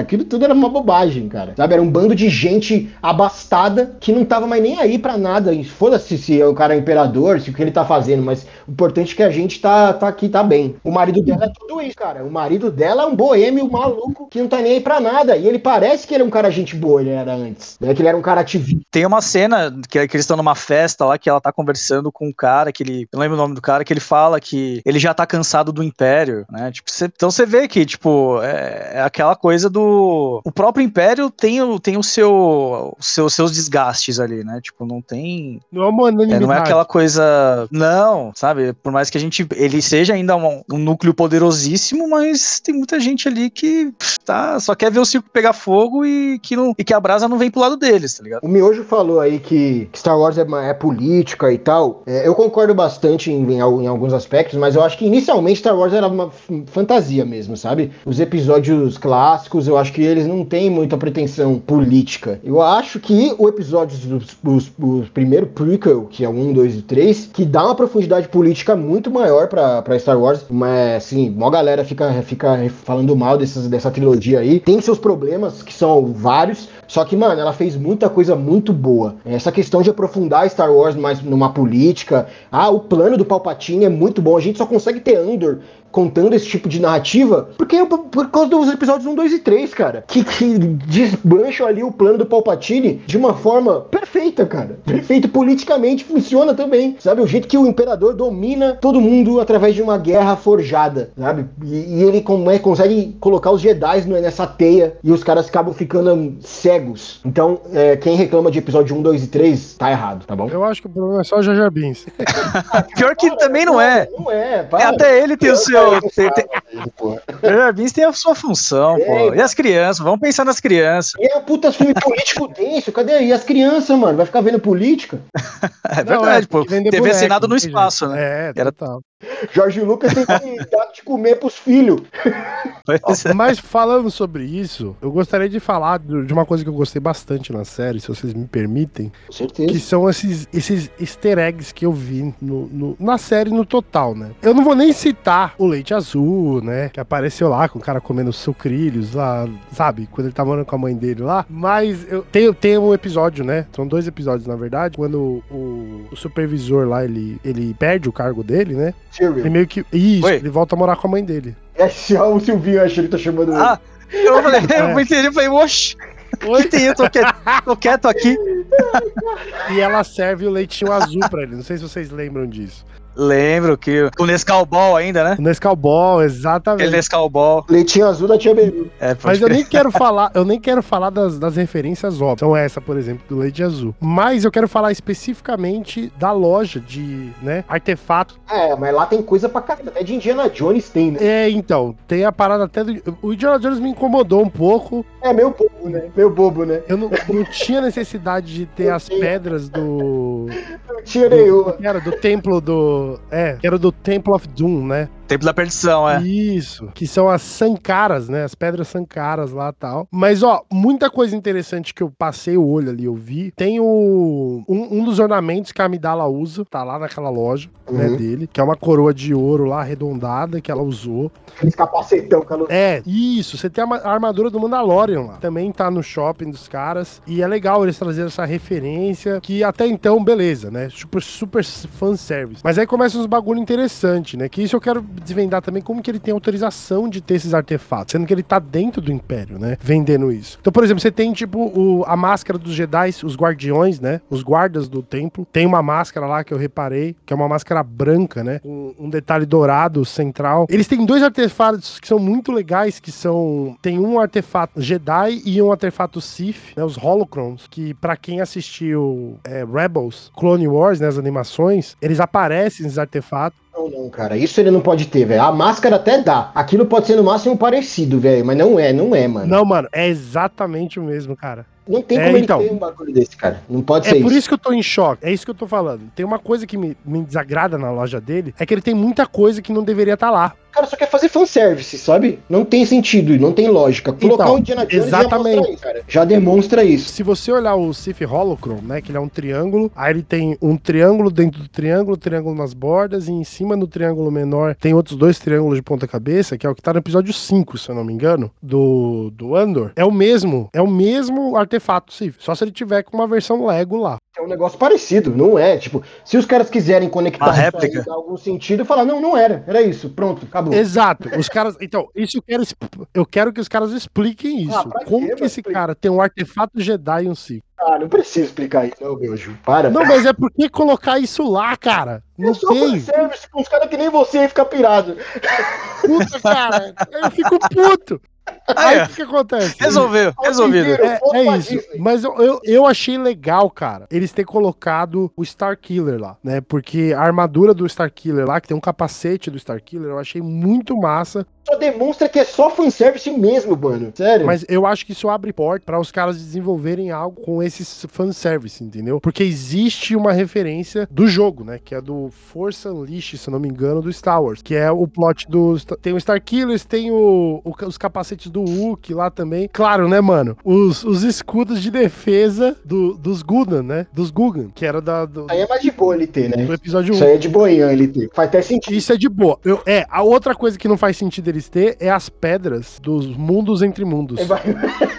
Aquilo tudo era uma bobagem, cara. Sabe? Era um bando de gente abastada que não tava mais nem aí pra nada. Foda-se se é o cara é imperador, se o que ele tá fazendo, mas o importante é que a gente tá aqui, tá bem. O marido dela é tudo isso, cara. O marido dela é um boêmio maluco que não tá nem aí pra nada. E ele parece que ele é um cara gente boa, ele era antes. Né? Que ele era um cara ativista. Tem uma cena que eles estão numa festa lá, que ela tá conversando com um cara que ele... Eu não lembro o nome do cara, que ele fala que ele já tá cansado do Império, né? Tipo, então você vê que, tipo, é aquela coisa do... O próprio Império tem seus desgastes ali, né? Tipo, não tem... Não é uma unanimidade. Não é aquela coisa... Não, sabe? Por mais que a gente... Ele seja ainda um núcleo poderosíssimo, mas tem muita gente ali que tá, só quer ver o circo pegar fogo e que a brasa não vem pro lado deles, tá ligado? O Miojo falou aí que Star Wars é política e tal. É, eu concordo bastante em alguns aspectos, mas eu acho que inicialmente Star Wars era uma fantasia mesmo, sabe? Os episódios clássicos, eu acho que eles não têm muita pretensão política. Eu acho que o episódio dos primeiro prequel, que é o 1, 2 e 3, que dá uma profundidade política muito maior pra Star Wars, mas assim, mó galera fica falando mal dessa trilogia aí. Tem seus problemas, que são vários, só que, mano, ela fez muita coisa muito boa. Essa questão de aprofundar Star Wars mais numa política, o plano do Palpatine é muito bom, a gente só consegue ter Andor contando esse tipo de narrativa, porque por causa dos episódios 1, 2 e 3, cara, que desmancham ali o plano do Palpatine de uma forma perfeita, cara. Perfeito politicamente, funciona também, sabe? O jeito que o Imperador domina todo mundo através de uma guerra forjada, sabe? E ele consegue colocar os Jedi nessa teia e os caras acabam ficando cegos. Então, quem reclama de episódio 1, 2 e 3, tá errado, tá bom? Eu acho que o problema é só o Jar Jar Binks. Pior que também não é. Não é, para. Até ele tem o seu... Jar Binks tem a sua função, pô. E as crianças, vamos pensar nas crianças. E é um puta filme político denso, cadê aí? E as crianças, mano, vai ficar vendo política? É verdade, pô. TV Senado no espaço, né? É, era tal. Jorge Lucas tem que dar de comer pros filhos. Mas falando sobre isso, eu gostaria de falar de uma coisa que eu gostei bastante na série, se vocês me permitem. Com certeza. Que são esses easter eggs que eu vi na série no total, né? Eu não vou nem citar o Leite Azul, né? Que apareceu lá com o cara comendo sucrilhos lá, sabe? Quando ele tá morando com a mãe dele lá. Mas tem um episódio, né? São 2 episódios, na verdade. Quando o supervisor lá, ele perde o cargo dele, né? Ele meio que... Isso, Oi? Ele volta a morar com a mãe dele. É só o Silvinho, acho que ele tá chamando ele. Ah, eu falei, eu entendi, eu falei, oxe, o que tem? Eu tô quieto aqui. E ela serve o leitinho azul pra ele, não sei se vocês lembram disso. Lembro que o Nescau Ball ainda, né? O Nescau Ball, exatamente. Aquele Nescau Ball. Leitinho azul da tia Bebê. É, mas eu nem quero falar, das referências óbvias. Então essa, por exemplo, do Leite Azul. Mas eu quero falar especificamente da loja de, né, artefatos. É, mas lá tem coisa pra caramba, até de Indiana Jones tem, né? É, então, tem a parada até do... O Indiana Jones me incomodou um pouco. É, meio bobo, né? Eu não tinha necessidade de ter as pedras do... Não tinha nenhuma. Era do templo do... que era do Temple of Doom, né? Tempo da Perdição, é. Isso. Que são as sancaras, né? As pedras sancaras lá e tal. Mas, ó, muita coisa interessante que eu passei o olho ali, eu vi. Tem um dos ornamentos que a Amidala usa, tá lá naquela loja, né, dele, que é uma coroa de ouro lá, arredondada, que ela usou. Aqueles capacetão, cara. É, isso. Você tem a armadura do Mandalorian lá. Também tá no shopping dos caras. E é legal eles trazerem essa referência, que até então, beleza, né? Super, super fanservice. Mas aí começa uns bagulho interessante, né? Que isso eu quero desvendar também como que ele tem autorização de ter esses artefatos, sendo que ele tá dentro do Império, né, vendendo isso. Então, por exemplo, você tem tipo a máscara dos Jedi, os guardiões, né, os guardas do templo. Tem uma máscara lá que eu reparei, que é uma máscara branca, né, com um detalhe dourado central. Eles têm 2 artefatos que são muito legais, que são... Tem um artefato Jedi e um artefato Sith, né, os Holocrons, que pra quem assistiu Rebels, Clone Wars, né, as animações, eles aparecem nesses artefatos. Não, cara, isso ele não pode ter, velho. A máscara até dá. Aquilo pode ser no máximo parecido, velho, mas não é, mano. Não, mano, é exatamente o mesmo, cara. Não tem como ele ter um bagulho desse, cara. Não pode ser isso. É por isso que eu tô em choque. É isso que eu tô falando. Tem uma coisa que me desagrada na loja dele, é que ele tem muita coisa que não deveria estar lá. O cara só quer fazer fanservice, sabe? Não tem sentido, não tem lógica. Colocar então, um Indiana Jones exatamente. Já demonstra isso, cara. Já demonstra isso. Se você olhar o Sith Holocron, né, que ele é um triângulo, aí ele tem um triângulo dentro do triângulo, triângulo nas bordas, e em cima no triângulo menor tem outros dois triângulos de ponta cabeça, que é o que tá no episódio 5, se eu não me engano, do Andor. É o mesmo artefato Sith, só se ele tiver com uma versão Lego lá. É um negócio parecido, não é? Tipo, se os caras quiserem conectar a réplica em algum sentido, falar, não era isso, pronto, acabou. Exato, os caras, então, isso eu quero que os caras expliquem isso, como que esse cara tem um artefato Jedi e um Sith. Ah, não precisa explicar isso, não, meu Ju, para. Não, mas é por que colocar isso lá, cara? Não tem. Service com os caras que nem você aí fica pirado. Puta, cara, eu fico puto. Aí o que acontece? Resolvido. É isso. Mas eu achei legal, cara, eles terem colocado o Starkiller lá, né? Porque a armadura do Starkiller lá, que tem um capacete do Starkiller, eu achei muito massa. Só demonstra que é só fanservice mesmo, mano. Sério. Mas eu acho que isso abre porta pra os caras desenvolverem algo com esse fanservice, entendeu? Porque existe uma referência do jogo, né? Que é do Force Unleashed, se não me engano, do Star Wars. Que é o plot do... Tem o Starkiller, tem os capacetes do Hulk lá também. Claro, né, mano? Os escudos de defesa dos Gugan, né? Dos Gugan, que era da... Aí é mais de boa ele ter, né? Do episódio 1. Isso aí é de boinha ele ter. Faz até sentido. Isso é de boa. A outra coisa que não faz sentido eles ter é as pedras dos mundos entre mundos.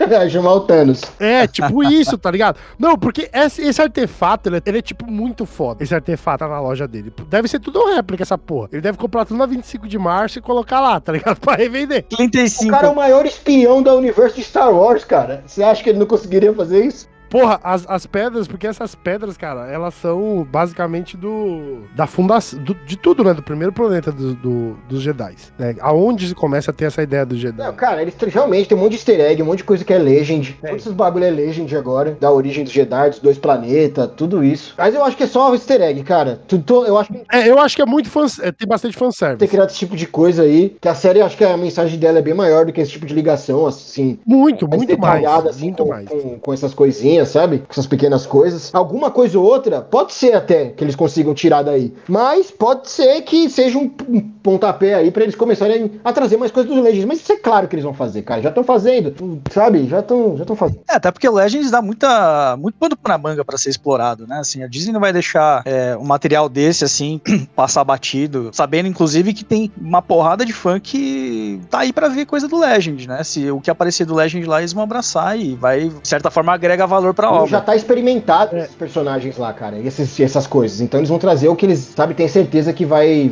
É chamar o Thanos. É, tipo isso, tá ligado? Não, porque esse artefato, ele é tipo muito foda. Esse artefato tá na loja dele. Deve ser tudo uma réplica, essa porra. Ele deve comprar tudo na 25 de março e colocar lá, tá ligado? Pra revender. 35. O cara é o maior espião do universo de Star Wars, cara. Você acha que ele não conseguiria fazer isso? Porra, as pedras, porque essas pedras, cara, elas são basicamente da fundação, de tudo, né? Do primeiro planeta dos Jedi, né? Aonde se começa a ter essa ideia do Jedi? Não, cara, eles realmente tem um monte de easter egg, um monte de coisa que é Legend. Todos esses bagulho é Legend agora, da origem dos Jedi, dos dois planetas, tudo isso. Mas eu acho que é só easter egg, cara. Eu acho que é muito tem bastante fanservice. Ter criado esse tipo de coisa aí, que a série, acho que a mensagem dela é bem maior do que esse tipo de ligação, assim. Muito mais. Assim, muito mais. Com essas coisinhas, sabe? Com essas pequenas coisas. Alguma coisa ou outra, pode ser até que eles consigam tirar daí. Mas pode ser que seja um pontapé aí pra eles começarem a trazer mais coisas dos Legends. Mas isso é claro que eles vão fazer, cara. Já estão fazendo, sabe? Já estão fazendo. É, até porque o Legends dá muito pano pra manga pra ser explorado, né? Assim, a Disney não vai deixar um material desse, assim, passar batido. Sabendo, inclusive, que tem uma porrada de fã que tá aí pra ver coisa do Legend, né? Se o que aparecer do Legend lá, eles vão abraçar e vai, de certa forma, agrega valor pra obra. Já tá experimentado esses personagens lá, cara, e essas coisas. Então eles vão trazer o que eles, sabe, tem certeza que vai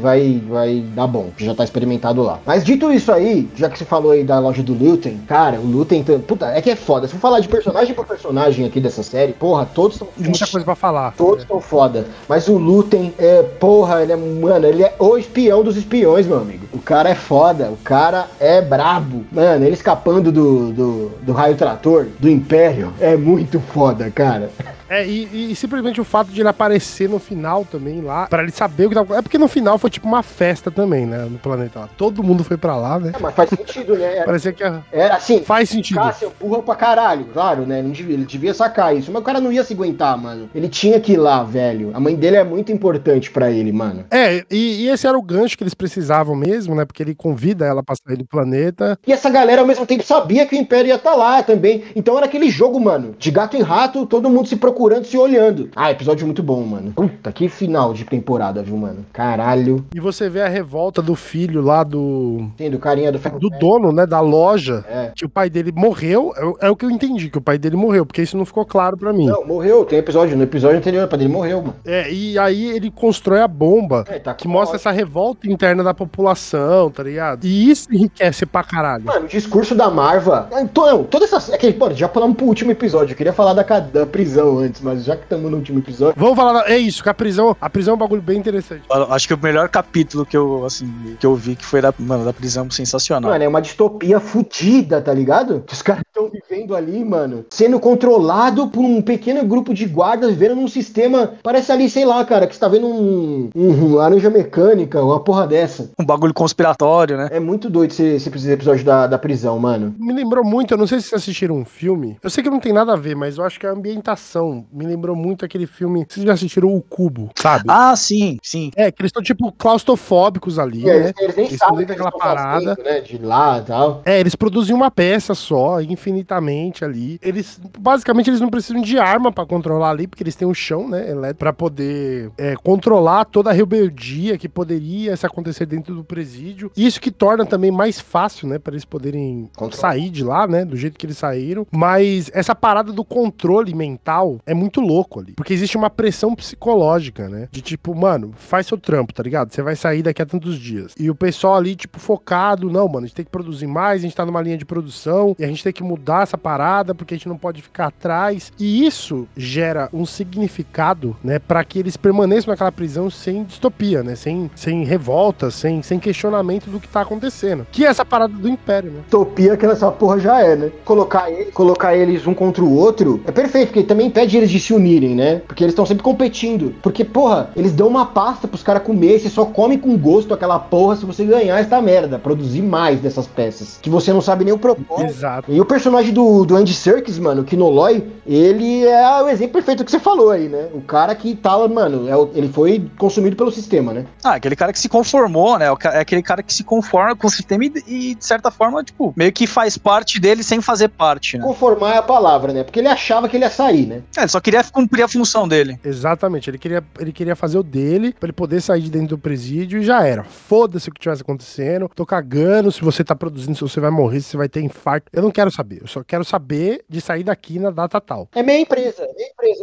dar bom. Já tá experimentado lá. Mas dito isso aí, já que você falou aí da loja do Luthen, cara, o Luthen, puta, é que é foda. Se eu falar de personagem por personagem aqui dessa série, porra, todos são... Tem muita coisa pra falar. Todos são foda. Mas o Luthen, ele é o espião dos espiões, meu amigo. O cara é foda, o cara é brabo. Mano, ele escapando do raio trator, do Império, é muito foda, cara. É, e simplesmente o fato de ele aparecer no final também lá, pra ele saber o que tava... É porque no final foi tipo uma festa também, né, no planeta lá. Todo mundo foi pra lá, né? É, mas faz sentido, né? Parecia que era assim... Faz sentido. O Cassian burra pra caralho, claro, né? Ele devia sacar isso, mas o cara não ia se aguentar, mano. Ele tinha que ir lá, velho. A mãe dele é muito importante pra ele, mano. É, e esse era o gancho que eles precisavam mesmo, né? Porque ele convida ela pra sair do planeta. E essa galera, ao mesmo tempo, sabia que o Império ia estar lá também. Então era aquele jogo, mano, de gato e rato, todo mundo se procurando. Se olhando. Ah, episódio muito bom, mano. Puta, que final de temporada, viu, mano? Caralho. E você vê a revolta do filho lá do... Sim, do carinha do... Do dono, né, da loja. É. Que o pai dele morreu. É o que eu entendi, que o pai dele morreu, porque isso não ficou claro pra mim. Não, morreu. Tem episódio. No episódio anterior, o pai dele morreu, mano. É, e aí ele constrói a bomba tá que mostra essa revolta interna da população, tá ligado? E isso enriquece pra caralho. Mano, o discurso da Maarva... Então, toda essa... É que, pô, já falamos pro último episódio. Eu queria falar da prisão antes. Mas já que estamos no último episódio... Vamos falar... É isso, que a prisão é um bagulho bem interessante. Acho que o melhor capítulo que eu vi, que foi da prisão, sensacional. Mano, é uma distopia fodida, tá ligado? Os caras... estão vivendo ali, mano, sendo controlado por um pequeno grupo de guardas, vivendo num sistema, parece ali, sei lá, cara, que você tá vendo um laranja mecânica, uma porra dessa. Um bagulho conspiratório, né? É muito doido esse episódio da prisão, mano. Me lembrou muito, eu não sei se vocês assistiram um filme, eu sei que não tem nada a ver, mas eu acho que a ambientação me lembrou muito aquele filme, vocês já assistiram O Cubo, sabe? Ah, sim, sim. É, que eles estão, tipo, claustrofóbicos ali, é, né? Eles nem sabem aquela parada, feito, né? De lá e tal. É, eles produzem uma peça só, infinitamente ali. Eles, basicamente, eles não precisam de arma pra controlar ali, porque eles têm um chão, né, elétrico, pra poder controlar toda a rebeldia que poderia se acontecer dentro do presídio. Isso que torna também mais fácil, né, pra eles poderem sair de lá, né, do jeito que eles saíram. Mas essa parada do controle mental é muito louco ali, porque existe uma pressão psicológica, né, de tipo, mano, faz seu trampo, tá ligado? Você vai sair daqui a tantos dias. E o pessoal ali, tipo, focado, não, mano, a gente tem que produzir mais, a gente tá numa linha de produção e a gente tem que mudar essa parada porque a gente não pode ficar atrás. E isso gera um significado, né, pra que eles permaneçam naquela prisão sem distopia, né, sem revolta, sem questionamento do que tá acontecendo. Que é essa parada do Império, né? Distopia que essa porra já é, né? Colocar eles um contra o outro é perfeito, porque também impede eles de se unirem, né? Porque eles estão sempre competindo. Porque, porra, eles dão uma pasta pros caras comer, você só come com gosto aquela porra se você ganhar esta merda, produzir mais dessas peças, que você não sabe nem o propósito. Exato. E o personagem do Andy Serkis, mano, que no Loy, ele é o exemplo perfeito que você falou aí, né? O cara que tava, mano, ele foi consumido pelo sistema, né? Ah, aquele cara que se conformou, né? É aquele cara que se conforma com o sistema e de certa forma, tipo, meio que faz parte dele sem fazer parte, né? Conformar é a palavra, né? Porque ele achava que ele ia sair, né? É, ele só queria cumprir a função dele. Exatamente. Ele queria fazer o dele pra ele poder sair de dentro do presídio e já era. Foda-se o que tivesse acontecendo. Tô cagando. Se você tá produzindo, se você vai morrer, se você vai ter infarto. Eu não quero saber. Eu só quero saber de sair daqui na data tal. É minha empresa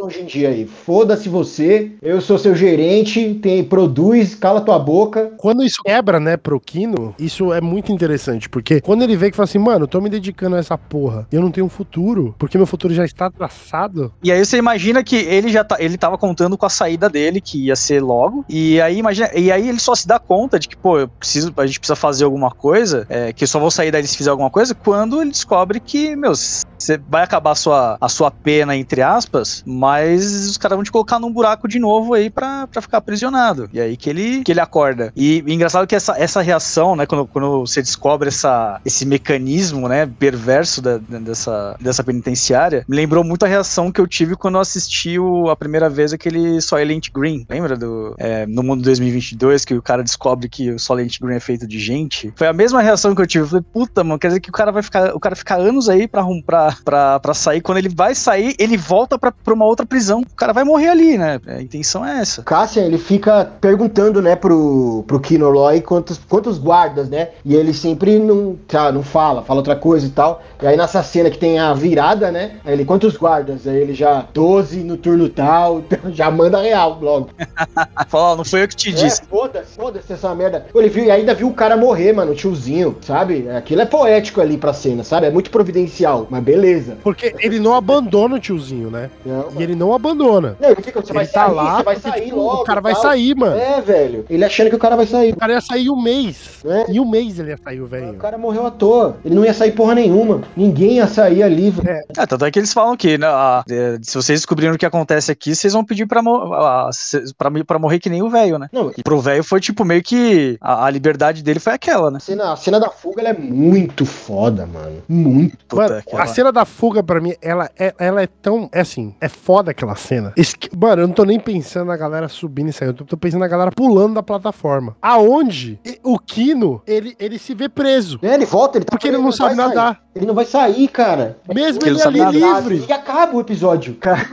hoje em dia aí. Foda-se você. Eu sou seu gerente. Produz. Cala tua boca. Quando isso quebra, né, pro Kino, isso é muito interessante. Porque quando ele vê que fala assim, mano, eu tô me dedicando a essa porra e eu não tenho um futuro, porque meu futuro já está traçado. E aí você imagina que ele tava contando com a saída dele, que ia ser logo. E aí ele só se dá conta de que, pô, a gente precisa fazer alguma coisa, que eu só vou sair daí se fizer alguma coisa, quando ele descobre que, meu, você vai acabar a sua pena, entre aspas, mas os caras vão te colocar num buraco de novo aí pra ficar aprisionado. E aí que ele acorda. E engraçado que essa reação, né, quando você descobre esse mecanismo, né, perverso dessa penitenciária, me lembrou muito a reação que eu tive quando eu assisti a primeira vez aquele Soylent Green, lembra? No Mundo 2022, que o cara descobre que o Soylent Green é feito de gente. Foi a mesma reação que eu tive. Eu falei, puta, mano, quer dizer que o cara fica anos aí pra sair. Quando ele vai sair, ele volta pra uma outra prisão. O cara vai morrer ali, né? A intenção é essa. Cassian, ele fica perguntando, né, pro Kino Loy quantos guardas, né? E ele sempre não fala outra coisa e tal. E aí nessa cena que tem a virada, né? Aí ele, quantos guardas? Aí ele já, 12 no turno tal, já manda real logo. Fala, não foi eu que te disse. Foda-se essa merda. Ele viu, e ainda viu o cara morrer, mano, o tiozinho, sabe? Aquilo é poético ali pra cena, sabe? É muito providencial, mas beleza. Porque ele não abandona o tiozinho, né? Não, e ele não abandona. Não, ele fica, você vai sair logo. O cara vai sair, mano. É, velho. Ele achando que o cara vai sair. O cara ia sair um mês. É. E um mês ele ia sair, velho. O cara morreu à toa. Ele não ia sair porra nenhuma. Ninguém ia sair ali, velho. É, tanto é que eles falam que, né, se vocês descobrirem o que acontece aqui, vocês vão pedir pra morrer que nem o velho, né? Não, e pro velho foi tipo meio que a liberdade dele foi aquela, né? A cena da fuga, ela é muito foda, mano. Muito. Mano, a cena da fuga, pra mim, ela é tão... É assim, é foda aquela cena. Mano, eu não tô nem pensando na galera subindo e saindo. Eu tô pensando na galera pulando da plataforma. Aonde o Kino, ele se vê preso. É, ele volta, ele tá porque ele não sabe nadar. Ele não vai sair, cara. Mesmo ele ali livre. E acaba o episódio, cara.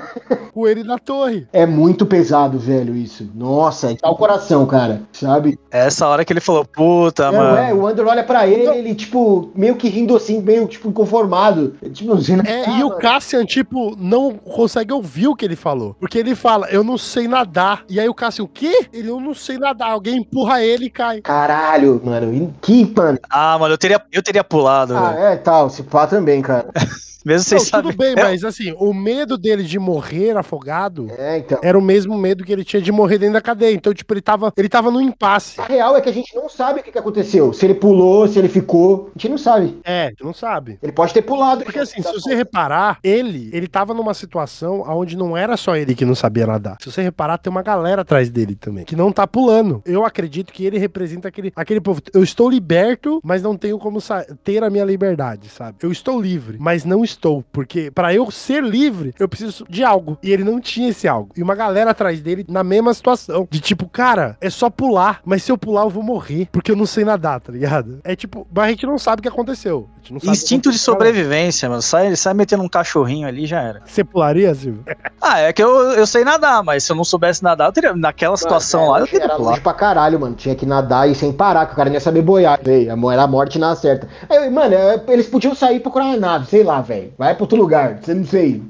Com ele na torre. É muito pesado, velho, isso. Nossa, dá o coração, cara, sabe? Essa hora que ele falou, puta, mano. É, o Andor olha pra ele, ele, tipo, meio que rindo assim, meio, tipo, inconformado. Tipo, não sei nada. E o Cassian, tipo, não consegue ouvir o que ele falou. Porque ele fala, eu não sei nadar. E aí o Cassian, o quê? Ele, eu não sei nadar. Alguém empurra ele e cai. Caralho, mano. Que, mano? Ah, mano, eu teria pulado, velho. É, tal. Se pá também, cara. Mesmo sem saber. Tudo bem, mas assim, o medo dele de morrer afogado era o mesmo medo que ele tinha de morrer dentro da cadeia. Então, tipo, ele tava num impasse. A real é que a gente não sabe o que aconteceu. Se ele pulou, se ele ficou, a gente não sabe. É, a gente não sabe. Ele pode ter pulado. Porque assim, se você reparar, ele tava numa situação onde não era só ele que não sabia nadar. Se você reparar, tem uma galera atrás dele também, que não tá pulando. Eu acredito que ele representa aquele povo. Eu estou liberto, mas não tenho como ter a minha liberdade, sabe? Eu estou livre, mas não estou. Porque pra eu ser livre, eu preciso de algo. E ele não tinha esse algo. E uma galera atrás dele na mesma situação. De tipo, cara, é só pular. Mas se eu pular, eu vou morrer. Porque eu não sei nadar, tá ligado? É tipo, mas a gente não sabe o que aconteceu. A gente não sabe. Instinto de sobrevivência, mano. Sai metendo um cachorrinho ali, já era. Você pularia, Silvio? Ah, é que eu sei nadar, mas se eu não soubesse nadar, eu teria, naquela situação lá, eu teria que pular. Era pra caralho, mano. Tinha que nadar e sem parar, que o cara não ia saber boiar. Véio, era a morte na certa. Aí, mano, eles podiam sair e procurar uma nave, sei lá, velho. Vai pra outro lugar, você não sei.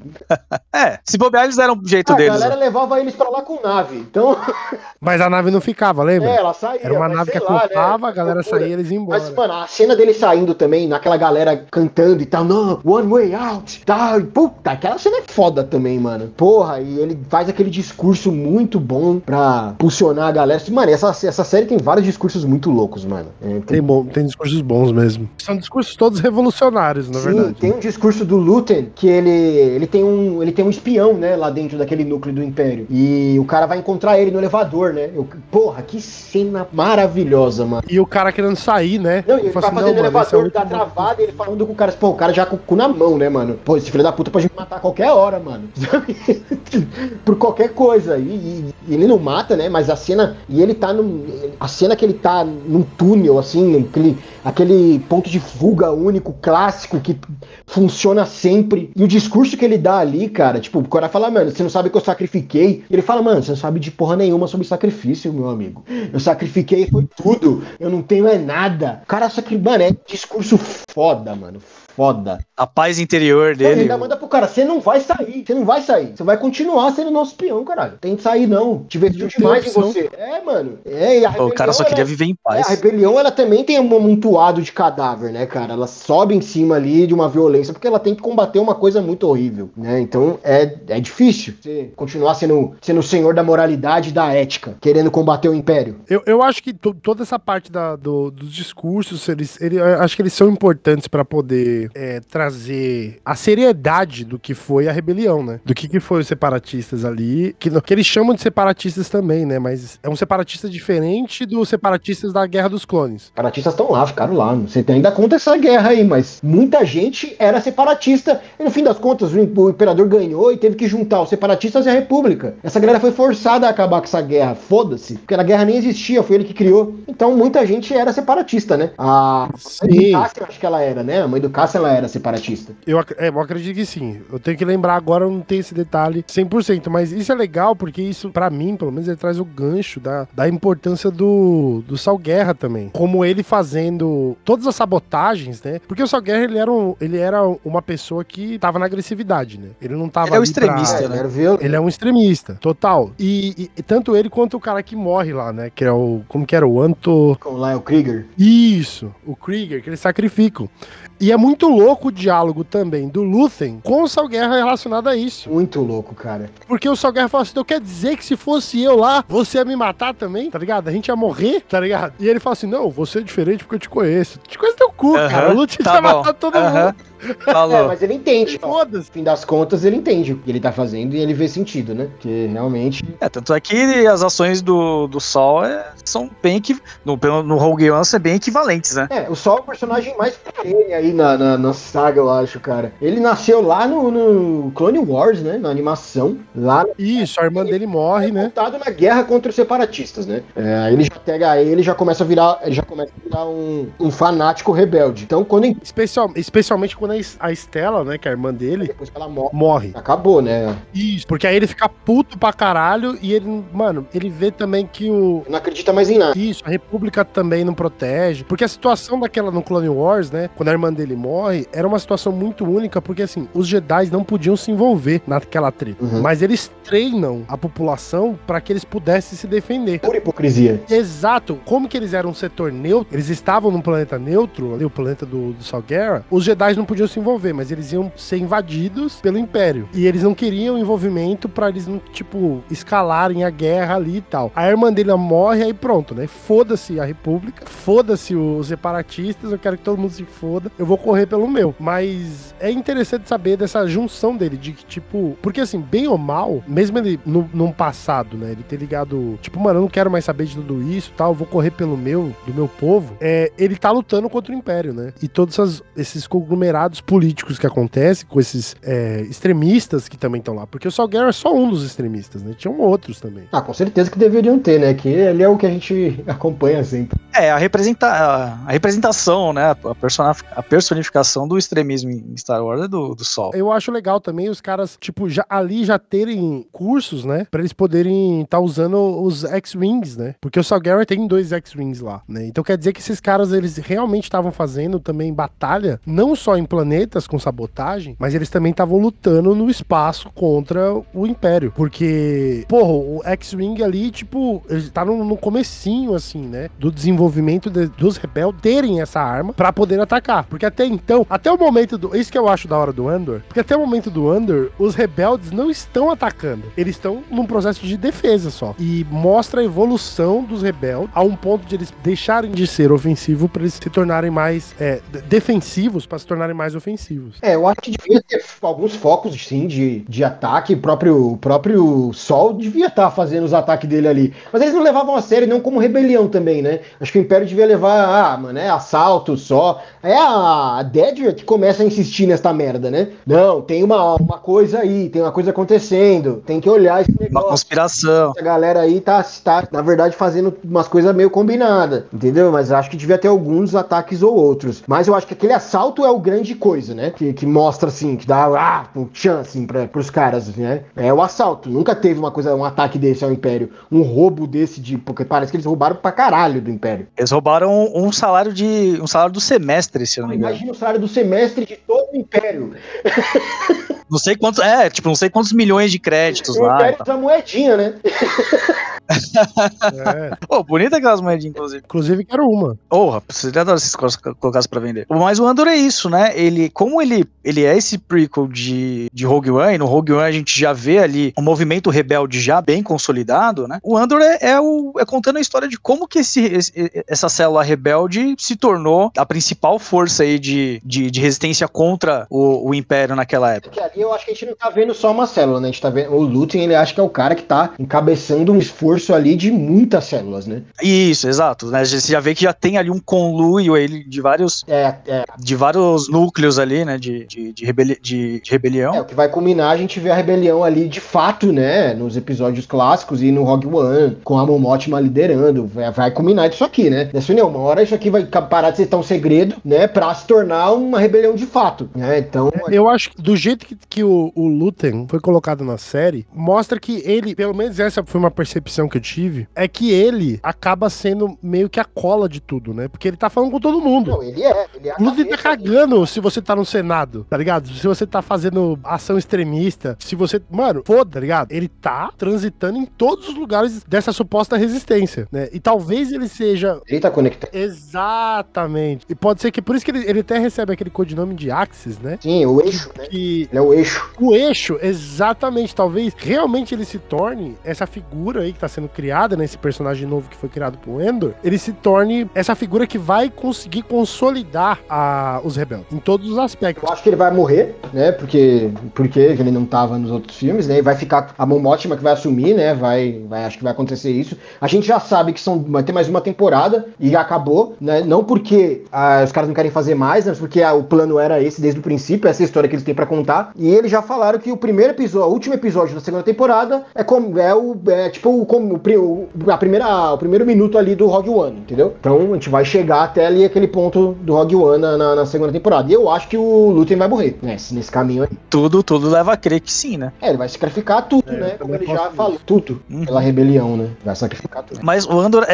Se bobear, eles deram o jeito deles. A galera levava eles pra lá com nave, então... Mas a nave não ficava, lembra? É, ela saía. Era uma nave que acordava, né? A galera saía e eles iam embora. Mas, mano, a cena deles saindo também, naquela galera cantando e tal, não, one way out, tal, puta, aquela cena é foda também, mano. Porra, e ele faz aquele discurso muito bom pra impulsionar a galera. Mano, essa série tem vários discursos muito loucos, mano. Tem discursos bons mesmo. São discursos todos revolucionários, na verdade. Sim, tem um discurso do Luthen, que ele tem um espião, né, lá dentro daquele núcleo do Império. E o cara vai encontrar ele no elevador, né? Porra, que cena maravilhosa, mano. E o cara querendo sair, né? Não, ele vai fazendo o elevador, tá travado, e ele falando com o cara, pô, o cara já com o cu na mão, né, mano? Pô, esse filho da puta pode me matar a qualquer hora, mano. Por qualquer coisa. E ele não mata, né? Mas a cena... E ele tá a cena que ele tá num túnel, assim, aquele ponto de fuga único, clássico, que funciona sempre. E o discurso que ele dá ali, cara, tipo, o cara fala, mano, você não sabe que eu sacrifiquei. E ele fala, mano, você não sabe de porra nenhuma sobre sacrifício, meu amigo. Eu sacrifiquei, foi tudo. Eu não tenho é nada. O cara, mano, é discurso foda, mano. Foda. A paz interior dele. Ele ainda manda pro cara, você não vai sair. Você não vai sair. Você vai continuar sendo nosso peão, caralho. Tem que sair, não. Te vestiu demais em você. É, mano. É, e a rebelião, o cara só queria viver em paz. A rebelião, ela também tem um amontoado de cadáver, né, cara? Ela sobe em cima ali de uma violência, porque ela tem que combater uma coisa muito horrível, né? Então, é difícil você continuar sendo o senhor da moralidade e da ética, querendo combater o Império. Eu acho que toda essa parte dos discursos, acho que eles são importantes pra poder trazer a seriedade do que foi a rebelião, né? Do que foi os separatistas ali, que eles chamam de separatistas também, né? Mas é um separatista diferente dos separatistas da Guerra dos Clones. Os separatistas estão lá, ficaram lá. Não sei, ainda conta essa guerra aí, mas muita gente era separatista e no fim das contas o imperador ganhou e teve que juntar os separatistas e a república. Essa galera foi forçada a acabar com essa guerra, foda-se, porque a guerra nem existia, foi ele que criou. Então muita gente era separatista, né? A mãe do Cassian, acho que ela era, né? A mãe do Cassian, ela era separatista. Eu acredito que sim. Eu tenho que lembrar agora, eu não tenho esse detalhe 100%, mas isso é legal porque isso, pra mim, pelo menos, ele traz o gancho da importância do Saw Gerrera também. Como ele fazendo todas as sabotagens, né? Porque o Saw Gerrera, ele era uma pessoa que tava na agressividade, né? Ele não tava... Ele é um extremista, né? Ele é um extremista, total. E tanto ele quanto o cara que morre lá, né? Que é o... Como que era? O Anto... Lá é o Krieger. Isso, o Krieger, que eles sacrificam. E é muito louco o diálogo também do Luthen com o Saw Gerrera relacionado a isso. Muito louco, cara. Porque o Saw Gerrera fala assim, então quer dizer que se fosse eu lá, você ia me matar também, tá ligado? A gente ia morrer, tá ligado? E ele fala assim, não, você é diferente porque eu te conheço. Te conheço teu cu, cara. O Luthen tá matado todo mundo. Falou. Mas ele entende. No fim das contas, ele entende o que ele tá fazendo e ele vê sentido, né? Porque realmente... Tanto é que as ações do Sol são bem... No Rogue One são bem equivalentes, né? O Sol é o personagem mais perene aí na saga, eu acho, cara. Ele nasceu lá no Clone Wars, né? Na animação. Isso, a irmã dele morre, né? Lutado na guerra contra os separatistas, né? Ele já pega ele e já começa a virar um fanático rebelde. Então, especialmente quando a Estela, né, que é a irmã dele, depois que ela morre. Acabou, né? Isso, porque aí ele fica puto pra caralho e ele, mano, ele vê também que não acredita mais em nada. Isso, a República também não protege, porque a situação daquela no Clone Wars, né, quando a irmã dele morre, era uma situação muito única, porque assim, os Jedi não podiam se envolver naquela treta, mas eles treinam a população pra que eles pudessem se defender. Por hipocrisia. Exato, como que eles eram um setor neutro, eles estavam num planeta neutro, ali o planeta do Saw Gerrera, os Jedi não podiam podiam se envolver, mas eles iam ser invadidos pelo Império. E eles não queriam envolvimento pra eles não, tipo, escalarem a guerra ali e tal. A irmã dele morre, aí pronto, né? Foda-se a República, foda-se os separatistas, eu quero que todo mundo se foda, eu vou correr pelo meu. Mas é interessante saber dessa junção dele, de que, tipo... Porque, assim, bem ou mal, mesmo ele num passado, né? Ele ter ligado, tipo, mano, eu não quero mais saber de tudo isso, tal, eu vou correr pelo meu, do meu povo. É, ele tá lutando contra o Império, né? E todos esses conglomerados políticos que acontecem com esses extremistas que também estão lá. Porque o Saw Gerrera é só um dos extremistas, né? Tinham outros também. Ah, com certeza que deveriam ter, né? Que ele é o que a gente acompanha sempre. É, a representação, né? A personificação do extremismo em Star Wars é do Sol. Eu acho legal também os caras, tipo, já terem cursos, né? Pra eles poderem estar usando os X-Wings, né? Porque o Saw Gerrera tem 2 X-Wings lá, né? Então quer dizer que esses caras, eles realmente estavam fazendo também batalha, não só em planetas com sabotagem, mas eles também estavam lutando no espaço contra o Império. Porque, porra, o X-Wing ali, tipo, ele tá no comecinho, assim, né? Do desenvolvimento dos rebeldes terem essa arma pra poder atacar. Porque até então, até o momento do... Isso que eu acho da hora do Andor. Porque até o momento do Andor, os rebeldes não estão atacando. Eles estão num processo de defesa só. E mostra a evolução dos rebeldes a um ponto de eles deixarem de ser ofensivos pra eles se tornarem mais defensivos, pra se tornarem mais ofensivos. É, eu acho que devia ter alguns focos, sim, de ataque. O próprio Sol devia estar fazendo os ataques dele ali. Mas eles não levavam a sério, não, como rebelião também, né? Acho que o Império devia levar, assalto só. É a Dedra que começa a insistir nessa merda, né? Não, tem uma coisa aí, tem uma coisa acontecendo, tem que olhar esse negócio. Uma conspiração. A galera aí tá na verdade, fazendo umas coisas meio combinadas, entendeu? Mas acho que devia ter alguns ataques ou outros. Mas eu acho que aquele assalto é o grande coisa, né? Que mostra, assim, que dá um chance, assim, pros caras, né? É o assalto. Nunca teve um ataque desse ao Império. Um roubo desse porque parece que eles roubaram pra caralho do Império. Eles roubaram um salário do semestre, se eu não me engano. Imagina o salário do semestre de todo o Império. Não sei quantos milhões de créditos lá. O Império usa moedinha, né? Bonita aquelas moedinhas, inclusive. Inclusive, quero uma. Você já adora essas coisas colocadas pra vender. Mas o Andor é isso, né? Ele é esse prequel de Rogue One, e no Rogue One a gente já vê ali um movimento rebelde já bem consolidado, né? O Andor é contando a história de como que essa célula rebelde se tornou a principal força aí de resistência contra o Império naquela época. Que ali eu acho que a gente não tá vendo só uma célula, né? A gente tá vendo o Luthen, ele acha que é o cara que tá encabeçando um esforço ali de muitas células, né? Isso, exato, né? Você já vê que já tem ali um conluio aí de vários núcleos ali, né? De rebelião. É, o que vai culminar, a gente vê a rebelião ali de fato, né? Nos episódios clássicos e no Rogue One, com a Mon Mothma liderando. Vai culminar isso aqui, né? Nessa união, uma hora isso aqui vai parar de ser tão segredo, né? Pra se tornar uma rebelião de fato, né? Então... Eu acho que do jeito que o Luthen foi colocado na série, mostra que ele, pelo menos essa foi uma percepção que eu tive, é que ele acaba sendo meio que a cola de tudo, né? Porque ele tá falando com todo mundo. Não, ele é a Luthen tá cagando dele. Se você tá no Senado, tá ligado? Se você tá fazendo ação extremista, se você... Mano, foda, tá ligado? Ele tá transitando em todos os lugares dessa suposta resistência, né? E talvez ele seja... Ele tá conectado. Exatamente. E pode ser que por isso que ele até recebe aquele codinome de Axis, né? Sim, o eixo, né? Ele é o eixo. O eixo, exatamente. Talvez realmente ele se torne essa figura aí que tá sendo criada, né? Esse personagem novo que foi criado pro Andor. Ele se torne essa figura que vai conseguir consolidar os rebeldes em todos os aspectos. Eu acho que ele vai morrer, né? Porque ele não tava nos outros filmes, né? E vai ficar a Mon Mothma que vai assumir, né? Acho que vai acontecer isso. A gente já sabe que vai ter mais uma temporada e acabou, né? Não porque os caras não querem fazer mais, né? Mas porque o plano era esse desde o princípio, essa história que eles têm pra contar. E eles já falaram que o último episódio da segunda temporada é tipo o primeiro minuto ali do Rogue One, entendeu? Então a gente vai chegar até ali aquele ponto do Rogue One na segunda temporada. E eu acho que o Luthen vai morrer, né? Nesse caminho aí. Tudo leva a crer que sim, né? É, ele vai sacrificar tudo, né? Como ele já falou. Tudo. Pela rebelião, né? Vai sacrificar tudo. Mas o Andor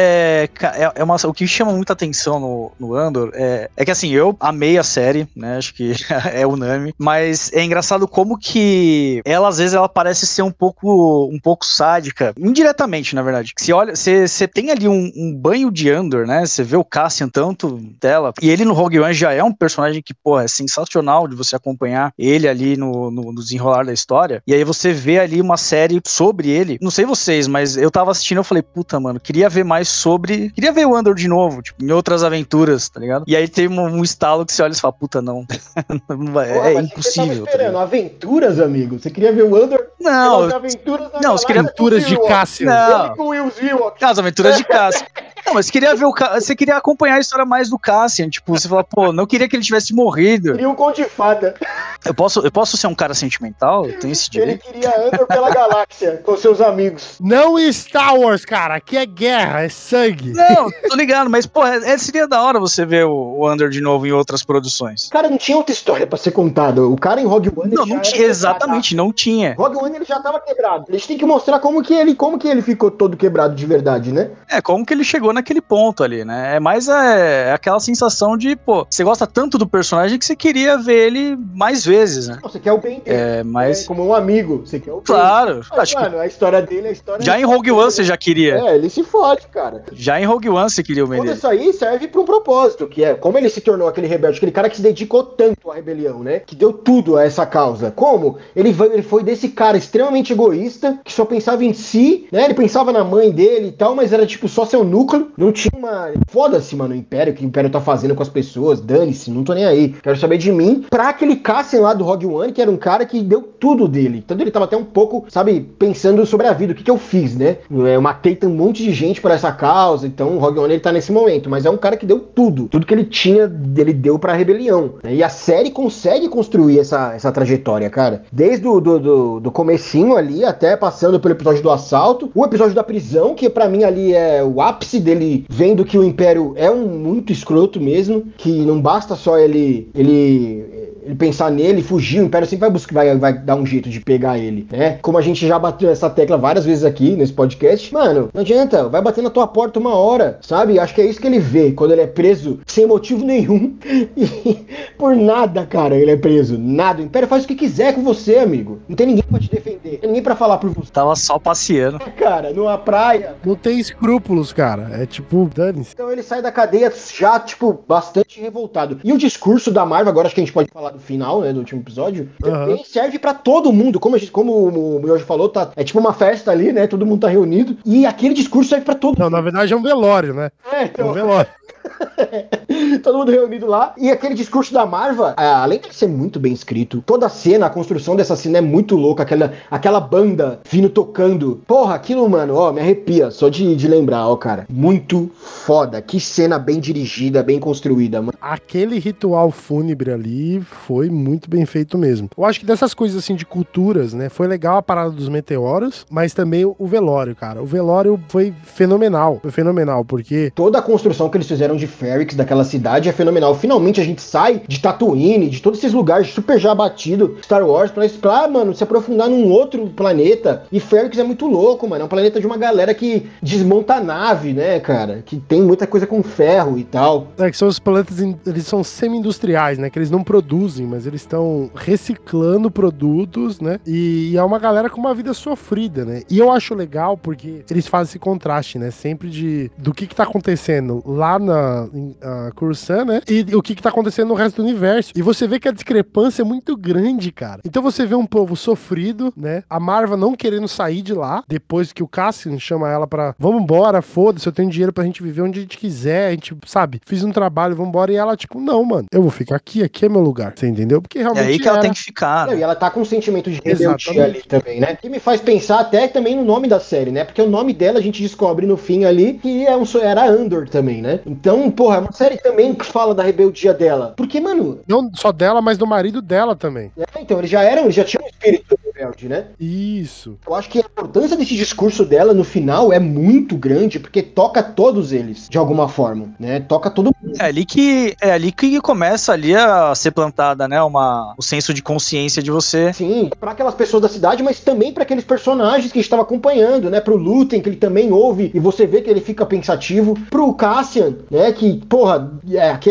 o que chama muita atenção no Andor é que assim, eu amei a série, né? Acho que é unânime. Mas é engraçado como que ela, às vezes, parece ser um pouco sádica, indiretamente. interessante, na verdade. Se olha, você tem ali um banho de Andor, né? Você vê o Cassian tanto dela. E ele no Rogue One já é um personagem que, porra, é sensacional de você acompanhar ele ali no desenrolar da história. E aí você vê ali uma série sobre ele. Não sei vocês, mas eu tava assistindo, eu falei, puta, mano, queria ver mais sobre... Queria ver o Andor de novo, tipo, em outras aventuras, tá ligado? E aí tem um estalo que você olha e fala, puta, não. É impossível. Você tava esperando aventuras, amigo? Você queria ver o Andor? Não, você queria aventuras de Cassian. Ele com o Will Wilcox. As aventuras de Cassian. Não, mas queria ver você queria acompanhar a história mais do Cassian. Tipo, você fala, pô, não queria que ele tivesse morrido. Queria um conto de fada. Eu posso ser um cara sentimental? Eu tenho esse direito. Ele queria Andor pela galáxia, com seus amigos. Não Star Wars, cara. Aqui é guerra, é sangue. Não, tô ligado, mas, pô, seria da hora você ver o Andor de novo em outras produções. Cara, não tinha outra história pra ser contada. O cara em Rogue One... Não, não tinha, exatamente, não tinha. Rogue One, ele já tava quebrado. Eles têm que mostrar como que ele ficou todo quebrado de verdade, né? É, como que ele chegou naquele ponto ali, né? É mais aquela sensação de, pô, você gosta tanto do personagem que você queria ver ele mais vezes, né? Você quer o bem dele. É, mas... como um amigo, você quer o bem. Claro. Mas, mano, a história dele é a história... Já em Rogue One você já queria. É, ele se fode, cara. Já em Rogue One você queria o bem dele. Tudo isso aí serve pra um propósito, que é como ele se tornou aquele rebelde, aquele cara que se dedicou tanto à rebelião, né? Que deu tudo a essa causa. Como? Ele foi desse cara extremamente egoísta, que só pensava em si, né? Ele pensava na mãe dele e tal, mas era tipo só seu núcleo. Não tinha uma... Foda-se, mano, o Império, que o Império tá fazendo com as pessoas, dane-se, não tô nem aí. Quero saber de mim. Pra aquele Cassian lá do Rogue One, que era um cara que deu tudo dele. Tanto ele tava até um pouco, sabe, pensando sobre a vida, o que eu fiz, né? Eu matei um monte de gente por essa causa, então o Rogue One ele tá nesse momento, mas é um cara que deu tudo. Tudo que ele tinha, ele deu pra rebelião. Né? E a série consegue construir essa trajetória, cara. Desde do comecinho ali, até passando pelo episódio do assalto, o episódio da prisão, que pra mim ali é o ápice dele vendo que o Império é um muito escroto mesmo, que não basta só ele pensar nele, fugir, o Império sempre vai dar um jeito de pegar ele, né? Como a gente já bateu essa tecla várias vezes aqui nesse podcast, mano, não adianta, vai bater na tua porta uma hora, sabe? Acho que é isso que ele vê, quando ele é preso sem motivo nenhum, e por nada, cara, ele é preso, nada. O Império faz o que quiser com você, amigo. Não tem ninguém pra te defender, não tem ninguém pra falar por você. Tava só passeando. É, cara, numa praia. Não tem escrúpulos, cara, é tipo, dane-se. Então ele sai da cadeia já, tipo, bastante revoltado. E o discurso da Maarva, agora acho que a gente pode falar do final, né, do último episódio, também serve pra todo mundo, como o Miojo falou, tá, é tipo uma festa ali, né, todo mundo tá reunido, e aquele discurso serve pra todo mundo. Não, na verdade é um velório, né? É um velório. Todo mundo reunido lá. E aquele discurso da Maarva, além de ser muito bem escrito, toda a cena, a construção dessa cena é muito louca. Aquela banda vindo tocando. Porra, aquilo, mano, ó, me arrepia só de lembrar, ó, cara. Muito foda. Que cena bem dirigida, bem construída, mano. Aquele ritual fúnebre ali foi muito bem feito mesmo. Eu acho que dessas coisas assim de culturas, né? Foi legal a parada dos meteoros, mas também o velório, cara. O velório foi fenomenal. Foi fenomenal, porque toda a construção que eles fizeram de Ferrix, daquela cidade, é fenomenal. Finalmente a gente sai de Tatooine, de todos esses lugares super já abatido, Star Wars, pra, mano, se aprofundar num outro planeta. E Ferrix é muito louco, mano. É um planeta de uma galera que desmonta a nave, né, cara? Que tem muita coisa com ferro e tal. É que são os planetas, eles são semi-industriais, né? Que eles não produzem, mas eles estão reciclando produtos, né? E é uma galera com uma vida sofrida, né? E eu acho legal porque eles fazem esse contraste, né? Sempre do que tá acontecendo lá na Coruscant, né? E o que tá acontecendo no resto do universo. E você vê que a discrepância é muito grande, cara. Então você vê um povo sofrido, né? A Maarva não querendo sair de lá, depois que o Cassian chama ela pra vamos embora, foda-se, eu tenho dinheiro pra gente viver onde a gente quiser, a gente, sabe, fiz um trabalho, vamos embora. E ela, tipo, não, mano, eu vou ficar aqui é meu lugar. Você entendeu? Porque realmente é aí que ela tem que ficar. Não, e ela tá com um sentimento de rebeldia ali também, né? Que me faz pensar até também no nome da série, né? Porque o nome dela a gente descobre no fim ali que era Andor também, né? Então, porra, é uma série também que fala da rebeldia dela. Porque, mano... Não só dela, mas do marido dela também. É, então, eles já tinham um espírito rebelde, né? Isso. Eu acho que a importância desse discurso dela no final é muito grande, porque toca todos eles, de alguma forma, né? Toca todo mundo. É ali que começa ali a ser plantada, né? O senso de consciência de você. Sim, pra aquelas pessoas da cidade, mas também pra aqueles personagens que a gente tava acompanhando, né? Pro Luthen, que ele também ouve, e você vê que ele fica pensativo. Pro Cassian, né, que, porra,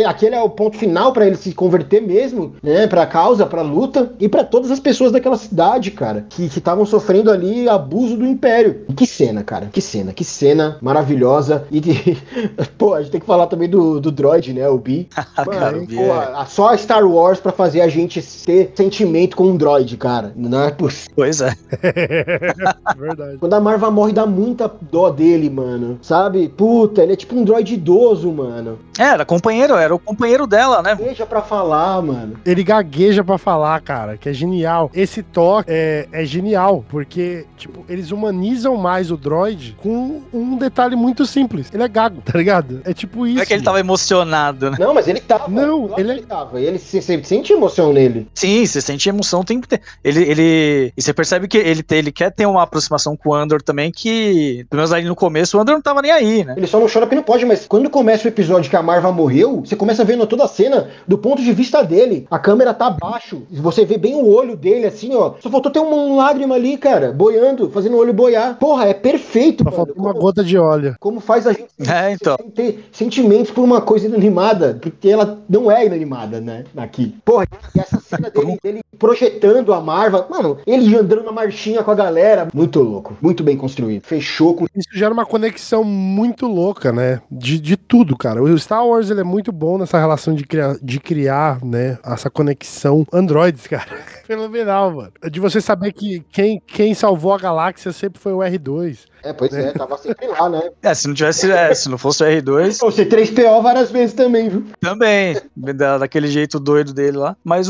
aquele é o ponto final pra ele se converter mesmo, né, pra causa, pra luta, e pra todas as pessoas daquela cidade, cara. cara, que estavam sofrendo ali abuso do Império. E que cena, cara, que cena maravilhosa. E que, pô, a gente tem que falar também do droid, né, o Bi. Mano, pô, só a Star Wars pra fazer a gente ter sentimento com um droid, cara. Não é possível. Pois é. Verdade. Quando a Maarva morre, dá muita dó dele, mano, sabe? Puta, ele é tipo um droid idoso, mano. Era o companheiro dela, né? Gagueja pra falar, mano. Ele gagueja pra falar, cara, que é genial. Esse toque é genial, porque, tipo, eles humanizam mais o droid com um detalhe muito simples. Ele é gago, tá ligado? É tipo isso. Não é que ele tava emocionado, né? Não, mas ele tava. Não, ele tava. Ele se sente emoção nele. Sim, você sente emoção o tempo inteiro. E você percebe que ele quer ter uma aproximação com o Andor também, que, pelo menos ali no começo, o Andor não tava nem aí, né? Ele só não chora porque não pode, mas quando começa o episódio que a Maarva morreu, você começa vendo toda a cena do ponto de vista dele. A câmera tá abaixo, você vê bem o olho dele, assim, ó. Só faltou ter uma lágrima ali, cara, boiando, fazendo o olho boiar. Porra, é perfeito, só faltou uma gota de óleo. Como faz a gente então ter sentimentos por uma coisa inanimada, porque ela não é inanimada, né, aqui. Porra, e essa cena dele projetando a Maarva, mano, ele andando na marchinha com a galera, muito louco, muito bem construído, fechou com... Isso gera uma conexão muito louca, né, de tudo, cara. O Star Wars, ele é muito bom nessa relação de criar, né, essa conexão androides, cara. Fenomenal, mano. De você saber que quem salvou a galáxia sempre foi o R2. Pois é, tava sempre lá, né? Se não fosse o R2... Ou C3PO várias vezes também, viu? Também, daquele jeito doido dele lá. Mas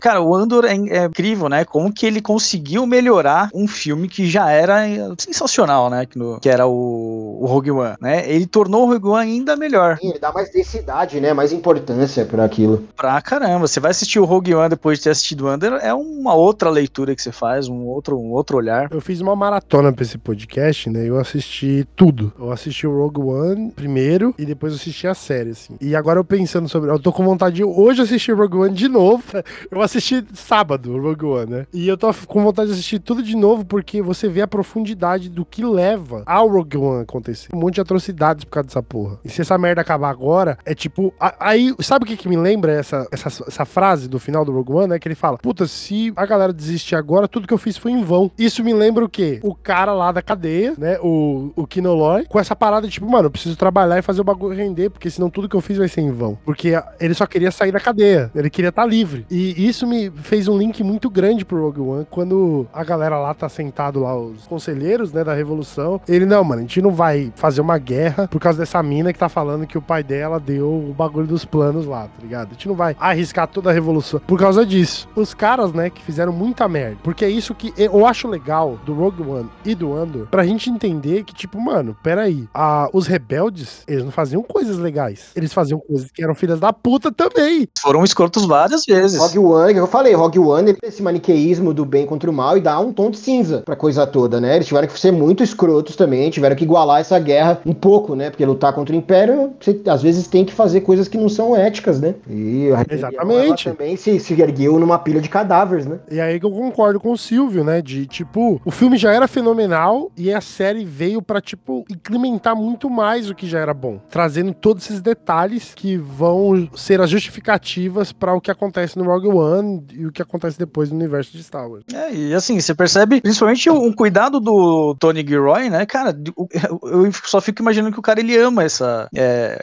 cara, o Andor é incrível, né? Como que ele conseguiu melhorar um filme que já era sensacional, né? Que era o Rogue One, né? Ele tornou o Rogue One ainda melhor. Sim, ele dá mais densidade, né? Mais importância pra aquilo. Pra caramba. Você vai assistir o Rogue One depois de ter assistido o Andor, é uma outra leitura que você faz, um outro olhar. Eu fiz uma maratona pra esse podcast, né, eu assisti tudo. Eu assisti o Rogue One primeiro e depois assisti a série, assim. E agora eu pensando sobre... Eu tô com vontade de hoje assistir o Rogue One de novo. Eu assisti sábado o Rogue One, né? E eu tô com vontade de assistir tudo de novo porque você vê a profundidade do que leva ao Rogue One acontecer. Um monte de atrocidades por causa dessa porra. E se essa merda acabar agora, é tipo... Aí, sabe o que me lembra essa frase do final do Rogue One, né? Que ele fala, puta, se a galera desistir agora, tudo que eu fiz foi em vão. Isso me lembra o quê? O cara lá da cadeia, né, o Kinoloi, com essa parada tipo, mano, eu preciso trabalhar e fazer o bagulho render, porque senão tudo que eu fiz vai ser em vão. Porque ele só queria sair da cadeia, ele queria estar livre. E isso me fez um link muito grande pro Rogue One, quando a galera lá tá sentado lá, os conselheiros, né, da Revolução, ele, não, mano, a gente não vai fazer uma guerra por causa dessa mina que tá falando que o pai dela deu o bagulho dos planos lá, tá ligado? A gente não vai arriscar toda a Revolução por causa disso. Os caras, né, que fizeram muita merda, porque é isso que eu acho legal do Rogue One e do Andor, pra gente entender que, tipo, mano, peraí, os rebeldes, eles não faziam coisas legais. Eles faziam coisas que eram filhas da puta também. Foram escrotos várias vezes. Rogue One, eu falei, Rogue One, ele tem esse maniqueísmo do bem contra o mal e dá um tom de cinza pra coisa toda, né? Eles tiveram que ser muito escrotos também, tiveram que igualar essa guerra um pouco, né? Porque lutar contra o Império, você, às vezes, tem que fazer coisas que não são éticas, né? E exatamente. Ela também se ergueu numa pilha de cadáveres, né? E aí que eu concordo com o Silvio, né? De, tipo, o filme já era fenomenal e a série veio pra, tipo, incrementar muito mais o que já era bom, trazendo todos esses detalhes que vão ser as justificativas pra o que acontece no Rogue One e o que acontece depois no universo de Star Wars. E assim, você percebe principalmente um cuidado do Tony Gilroy, né, cara, eu só fico imaginando que o cara, ele ama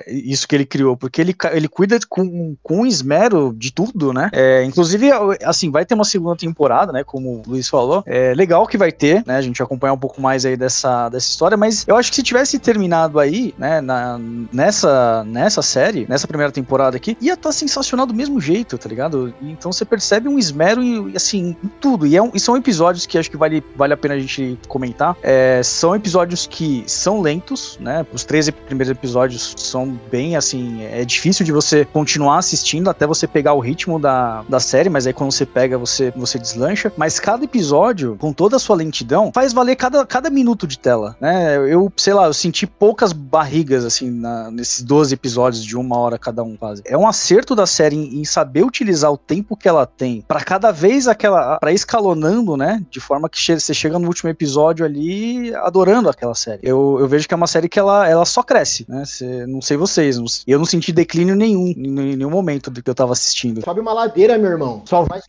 isso que ele criou, porque ele cuida com esmero de tudo, né, inclusive, assim, vai ter uma segunda temporada, né, como o Luiz falou, é legal que vai ter, né, a gente vai acompanhar um pouco mais aí dessa história, mas eu acho que se tivesse terminado aí, né, nessa série, nessa primeira temporada aqui, ia estar sensacional do mesmo jeito, tá ligado? Então você percebe um esmero e assim, em tudo, e são episódios que acho que vale a pena a gente comentar, são episódios que são lentos, né, os 13 primeiros episódios são bem assim, é difícil de você continuar assistindo até você pegar o ritmo da série, mas aí quando você pega, você deslancha, mas cada episódio, com toda a sua lentidão, faz valer cada minuto de tela, né? Eu, sei lá, eu senti poucas barrigas, assim, nesses 12 episódios de 1 hora cada um, quase. É um acerto da série em saber utilizar o tempo que ela tem tem, pra cada vez aquela, pra escalonando, né, de forma que você chega no último episódio ali adorando aquela série. Eu vejo que é uma série que ela só cresce, né, não sei vocês, eu não senti declínio nenhum, em nenhum momento do que eu tava assistindo. Sobe uma ladeira, meu irmão, só vai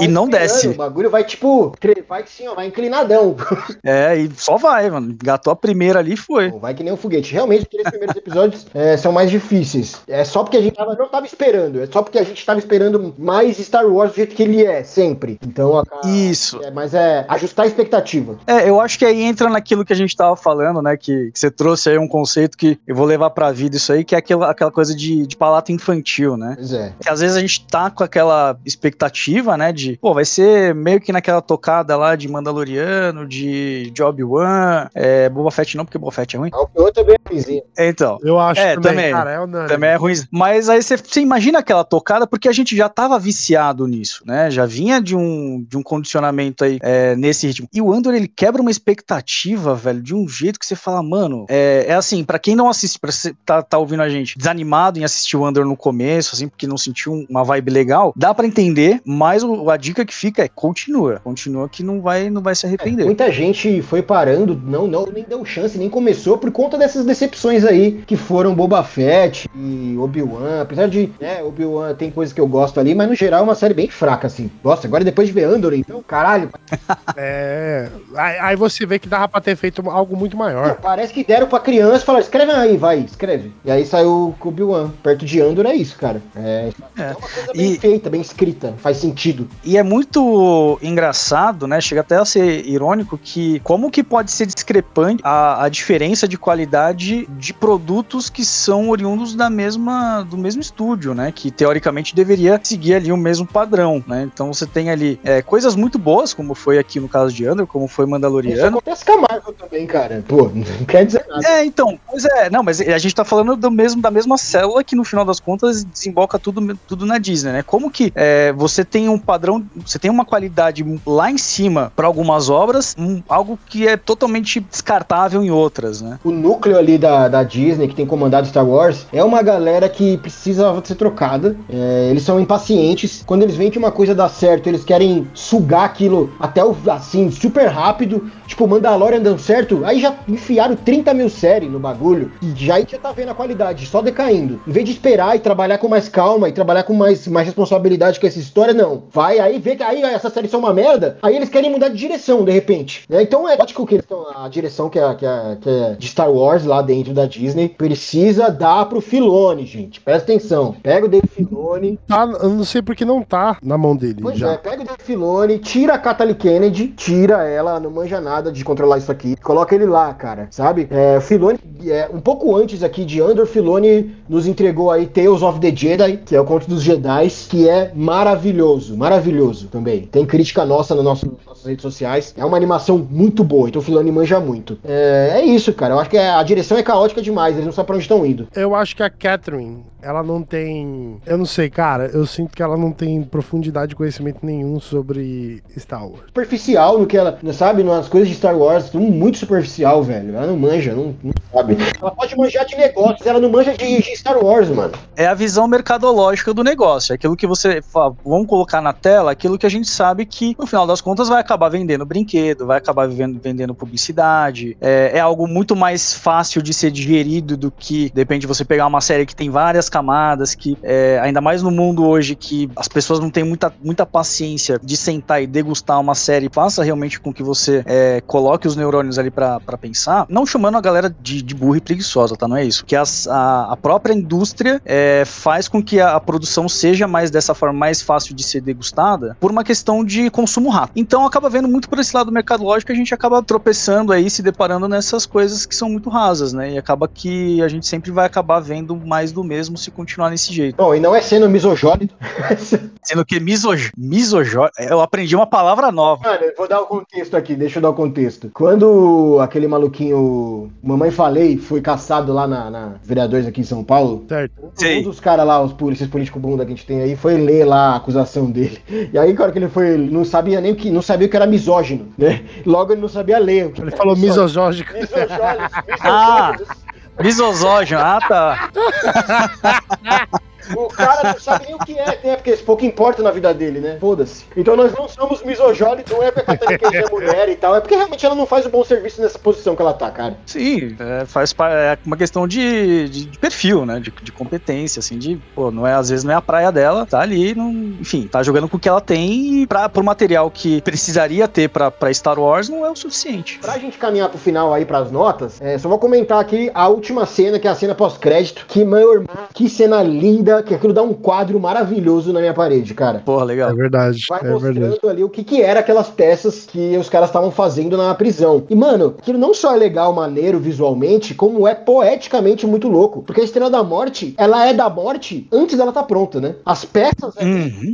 e não desce. O bagulho vai tipo, vai assim, ó, vai inclinadão. É, e só vai, mano, gatou a primeira ali e foi. Vai que nem um foguete, realmente, aqueles primeiros episódios são mais difíceis, é só porque a gente não tava esperando, é só porque a gente tava esperando mais Star Wars do jeito que ele é, sempre. Então, isso. Mas é ajustar a expectativa. É, eu acho que aí entra naquilo que a gente tava falando, né, que você trouxe aí um conceito que eu vou levar pra vida isso aí, que é aquela coisa de palato infantil, né? Pois é. Que às vezes a gente tá com aquela expectativa, né, de, pô, vai ser meio que naquela tocada lá de Mandaloriano, de Obi-Wan, Boba Fett não, porque Boba Fett é ruim. Eu também é ruimzinho. Então. Eu acho também. Cara, também é ruim. Mas aí você imagina aquela tocada, porque a gente já tava viciado nisso, né? Já vinha de um condicionamento aí nesse ritmo. E o Andor, ele quebra uma expectativa, velho, de um jeito que você fala, mano, é assim, pra quem não assiste, pra você tá ouvindo a gente desanimado em assistir o Andor no começo, assim, porque não sentiu uma vibe legal, dá pra entender, mas a dica que fica é continua que não vai se arrepender. Muita gente foi parando, não nem deu chance, nem começou por conta dessas decepções aí, que foram Boba Fett e Obi-Wan, apesar de, né, Obi-Wan tem coisas que eu gosto ali, mas no geral é uma série bem fraca, assim. Nossa, agora depois de ver Andor, então, caralho. Aí você vê que dava pra ter feito algo muito maior. Não, parece que deram pra criança e falaram, escreve aí, vai, escreve. E aí saiu o Obi-Wan. Perto de Andor é isso, cara. É uma coisa bem feita, bem escrita, faz sentido. E é muito engraçado, né, chega até a ser irônico, que como que pode ser discrepante a diferença de qualidade de produtos que são oriundos do mesmo estúdio, né, que teoricamente deveria seguir ali o mesmo padrão, né, então você tem ali coisas muito boas, como foi aqui no caso de Andor, como foi Mandaloriano. Isso acontece com a Marvel também, cara, pô, não quer dizer nada. Então, pois não, mas a gente tá falando da mesma célula que no final das contas desemboca tudo na Disney, né, como que você tem um padrão, você tem uma qualidade lá em cima pra algumas obras, algo que é totalmente descartável em outras, né. O núcleo ali da Disney, que tem comandado Star Wars, é uma galera que precisa ser trocada, eles são impacientes, quando eles veem que uma coisa dá certo, eles querem sugar aquilo até o, assim, super rápido, tipo, Mandalorian dando certo, aí já enfiaram 30 mil séries no bagulho, e já tá vendo a qualidade, só decaindo, em vez de esperar e trabalhar com mais calma, e trabalhar com mais responsabilidade com essa história, não, vai, aí vê que aí essas séries são uma merda, aí eles querem mudar de direção, de repente, né, então é ótimo que eles estão, a direção que é de Star Wars lá dentro da Disney, precisa dar pro Filoni, gente, presta atenção, pega o Dave Filoni, eu não sei porque não tá na mão dele, pois já. Pega o Dave Filoni, tira a Kathleen Kennedy, tira ela, não manja nada de controlar isso aqui, coloca ele lá, cara, sabe, o Filoni, um pouco antes aqui de Andor, Filoni nos entregou aí Tales of the Jedi, que é o conto dos Jedi, que é maravilhoso também, tem crítica nossa nas nossas redes sociais, é uma animação muito boa, então o Filoni manja muito, é isso, cara, eu acho que a direção é caótica demais, eles não sabem pra onde estão indo. Eu acho que a Catherine, ela não tem... Eu não sei, cara, eu sinto que ela não tem profundidade de conhecimento nenhum sobre Star Wars. Superficial no que ela... Sabe, nas coisas de Star Wars, muito superficial, velho. Ela não manja, não sabe. Ela pode manjar de negócios, ela não manja de Star Wars, mano. É a visão mercadológica do negócio. É aquilo que você... Vamos colocar na tela aquilo que a gente sabe que, no final das contas, vai acabar vendendo brinquedo, vai acabar vendendo publicidade. É algo muito mais fácil de ser digerido do que, de repente, você pegar uma série que tem várias camadas, que ainda mais no mundo hoje que as pessoas não têm muita paciência de sentar e degustar uma série, faça realmente com que você coloque os neurônios ali pra pensar, não chamando a galera de burra e preguiçosa, tá? Não é isso. Que a própria indústria faz com que a produção seja mais dessa forma, mais fácil de ser degustada por uma questão de consumo rápido. Então acaba vendo muito por esse lado mercadológico, a gente acaba tropeçando aí, se deparando nessas coisas que são muito rasas, né? E acaba que a gente sempre vai acabar vendo mais do mesmo se continuar nesse jeito. Bom, e não é sendo misojólido. Sendo que misojólido... Eu aprendi uma palavra nova. Mano, eu vou dar o contexto aqui, deixa eu dar o contexto. Quando aquele maluquinho Mamãe Falei foi caçado lá na vereadores aqui em São Paulo, certo. Um dos caras lá, esses políticos bunda que a gente tem aí, foi ler lá a acusação dele. E aí, claro que ele foi... Não sabia o que era misógino, né? Logo ele não sabia ler. O que ele falou misojógico. Misosógicos. Misosógeno, tá. O cara não sabe nem o que é, né? Porque pouco importa na vida dele, né? Foda-se. Então nós não somos misojólicos, não é porque a Tanuki é mulher e tal, é porque realmente ela não faz um bom serviço nessa posição que ela tá, cara. Sim, é uma questão de perfil, né? De competência, assim, não é, às vezes não é a praia dela, tá ali, enfim, tá jogando com o que ela tem e pro material que precisaria ter pra Star Wars não é o suficiente. Pra gente caminhar pro final aí, pras notas, só vou comentar aqui a última cena, que é a cena pós-crédito, que cena linda, que aquilo dá um quadro maravilhoso na minha parede, cara. Porra, legal. É verdade. Vai mostrando ali o que era aquelas peças que os caras estavam fazendo na prisão. E, mano, aquilo não só é legal, maneiro visualmente, como é poeticamente muito louco. Porque a Estrela da Morte, ela é da morte antes dela tá pronta, né? As peças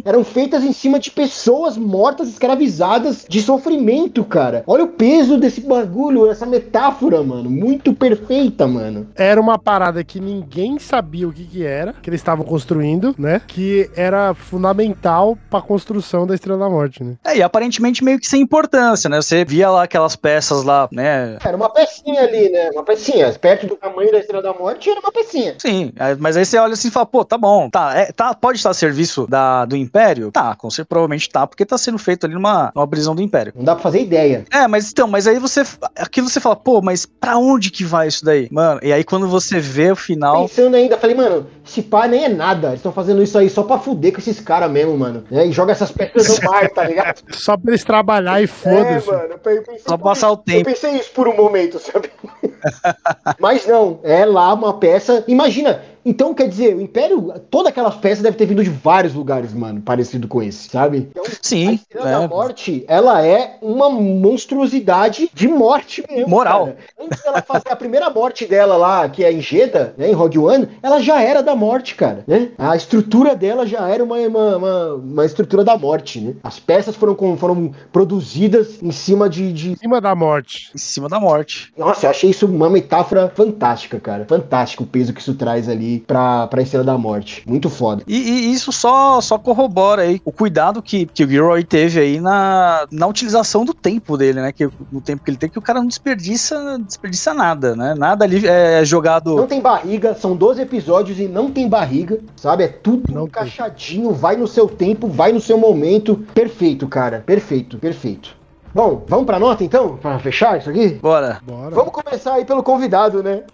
eram feitas em cima de pessoas mortas, escravizadas, de sofrimento, cara. Olha o peso desse bagulho, essa metáfora, mano. Muito perfeita, mano. Era uma parada que ninguém sabia o que era, que eles estavam construindo, né? Que era fundamental pra construção da Estrela da Morte, né? É, e aparentemente meio que sem importância, né? Você via lá aquelas peças lá, né? Era uma pecinha ali, né? Uma pecinha. Perto do tamanho da Estrela da Morte era uma pecinha. Sim, mas aí você olha assim e fala, pô, tá bom. Pode estar a serviço do Império? Tá, com certeza, provavelmente tá, porque tá sendo feito ali numa prisão do Império. Não dá pra fazer ideia. É, mas aí você fala, pô, mas pra onde que vai isso daí? Mano, e aí quando você vê o final... Pensando ainda, falei, mano, esse pá nem é nada. Eles estão fazendo isso aí só pra fuder com esses caras mesmo, mano. E joga essas peças no mar, tá ligado? Só pra eles trabalhar e foda-se. É, mano, só passar o tempo. Eu pensei isso por um momento, sabe? Mas não, é lá uma peça... Imagina... Então, quer dizer, o Império, todas aquelas peças devem ter vindo de vários lugares, mano, parecido com esse, sabe? Então, sim. A Estrela da Morte, ela é uma monstruosidade de morte mesmo, moral. Cara. Antes dela fazer a primeira morte dela lá, que é em Jedha, né, em Rogue One, ela já era da morte, cara, né? A estrutura dela já era uma estrutura da morte, né? As peças foram produzidas em cima Em cima da morte. Em cima da morte. Nossa, eu achei isso uma metáfora fantástica, cara. Fantástico o peso que isso traz ali pra Estrela da Morte. Muito foda. E isso só corrobora aí o cuidado que o Gilroy teve aí na utilização do tempo dele, né? No tempo que ele tem, que o cara não desperdiça nada, né? Nada ali é jogado... Não tem barriga, são 12 episódios e não tem barriga, sabe? É tudo encaixadinho, vai no seu tempo, vai no seu momento. Perfeito, cara. Perfeito, perfeito. Bom, vamos pra nota então? Pra fechar isso aqui? Bora. Vamos começar aí pelo convidado, né?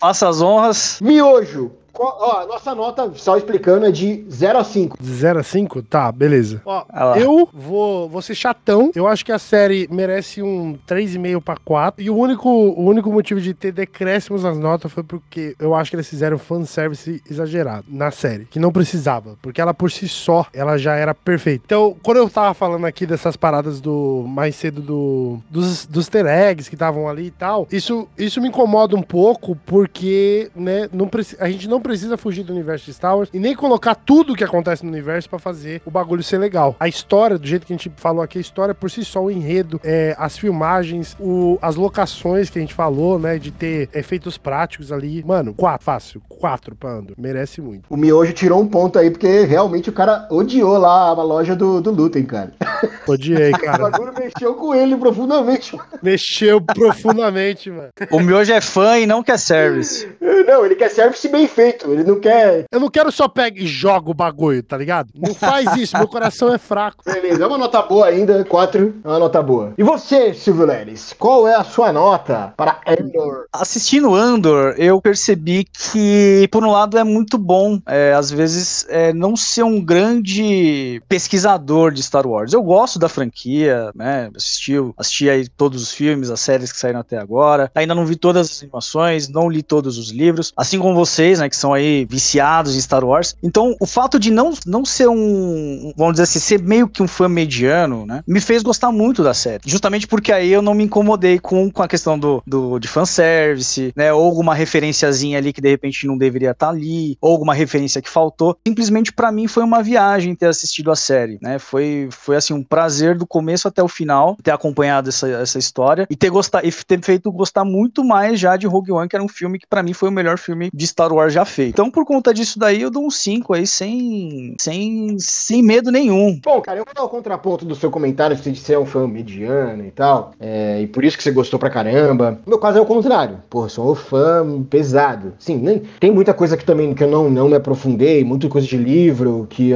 Faça as honras. Miojo. Ó, a nossa nota, só explicando, é de 0 a 5. De 0 a 5? Tá, beleza. Ó, eu vou ser chatão. Eu acho que a série merece um 3,5 pra 4. E o único motivo de ter decréscimos nas notas foi porque eu acho que eles fizeram fanservice exagerado na série, que não precisava. Porque ela por si só, ela já era perfeita. Então, quando eu tava falando aqui dessas paradas mais cedo dos easter eggs que estavam ali e tal, isso me incomoda um pouco porque, né, a gente não precisa fugir do universo de Star Wars e nem colocar tudo o que acontece no universo pra fazer o bagulho ser legal. A história, do jeito que a gente falou aqui, a história por si só, o enredo, as filmagens, as locações que a gente falou, né, de ter efeitos práticos ali. Mano, 4, fácil. 4 pra Andor. Merece muito. O Miojo tirou um ponto aí, porque realmente o cara odiou lá a loja do Luthen, cara. Odiei, cara. O bagulho mexeu com ele profundamente. Mexeu profundamente, mano. O Miojo é fã e não quer service. Não, ele quer service bem feito. Ele não quer... Eu não quero só pegar e joga o bagulho, tá ligado? Não faz isso, meu coração é fraco. Beleza, é uma nota boa ainda, 4, é uma nota boa. E você, Silvio Leres, qual é a sua nota para Andor? Assistindo Andor, eu percebi que, por um lado, é muito bom, às vezes, não ser um grande pesquisador de Star Wars. Eu gosto da franquia, né? Assisti aí todos os filmes, as séries que saíram até agora. Ainda não vi todas as animações, não li todos os livros. Assim como vocês, né, que são aí viciados em Star Wars. Então, o fato de não ser vamos dizer assim, ser meio que um fã mediano, né, me fez gostar muito da série. Justamente porque aí eu não me incomodei com a questão de fanservice, né, ou alguma referenciazinha ali que de repente não deveria estar ali, ou alguma referência que faltou. Simplesmente pra mim foi uma viagem ter assistido a série, né, foi assim, um prazer do começo até o final, ter acompanhado essa história e ter feito gostar muito mais já de Rogue One, que era um filme que pra mim foi o melhor filme de Star Wars já feito. Então, por conta disso daí, eu dou um 5 aí, sem medo nenhum. Bom, cara, eu vou dar o contraponto do seu comentário, se você é um fã mediano e tal, e por isso que você gostou pra caramba. No meu caso é o contrário. Pô, sou um fã pesado. Sim, nem, tem muita coisa que também que eu não me aprofundei, muita coisa de livro que,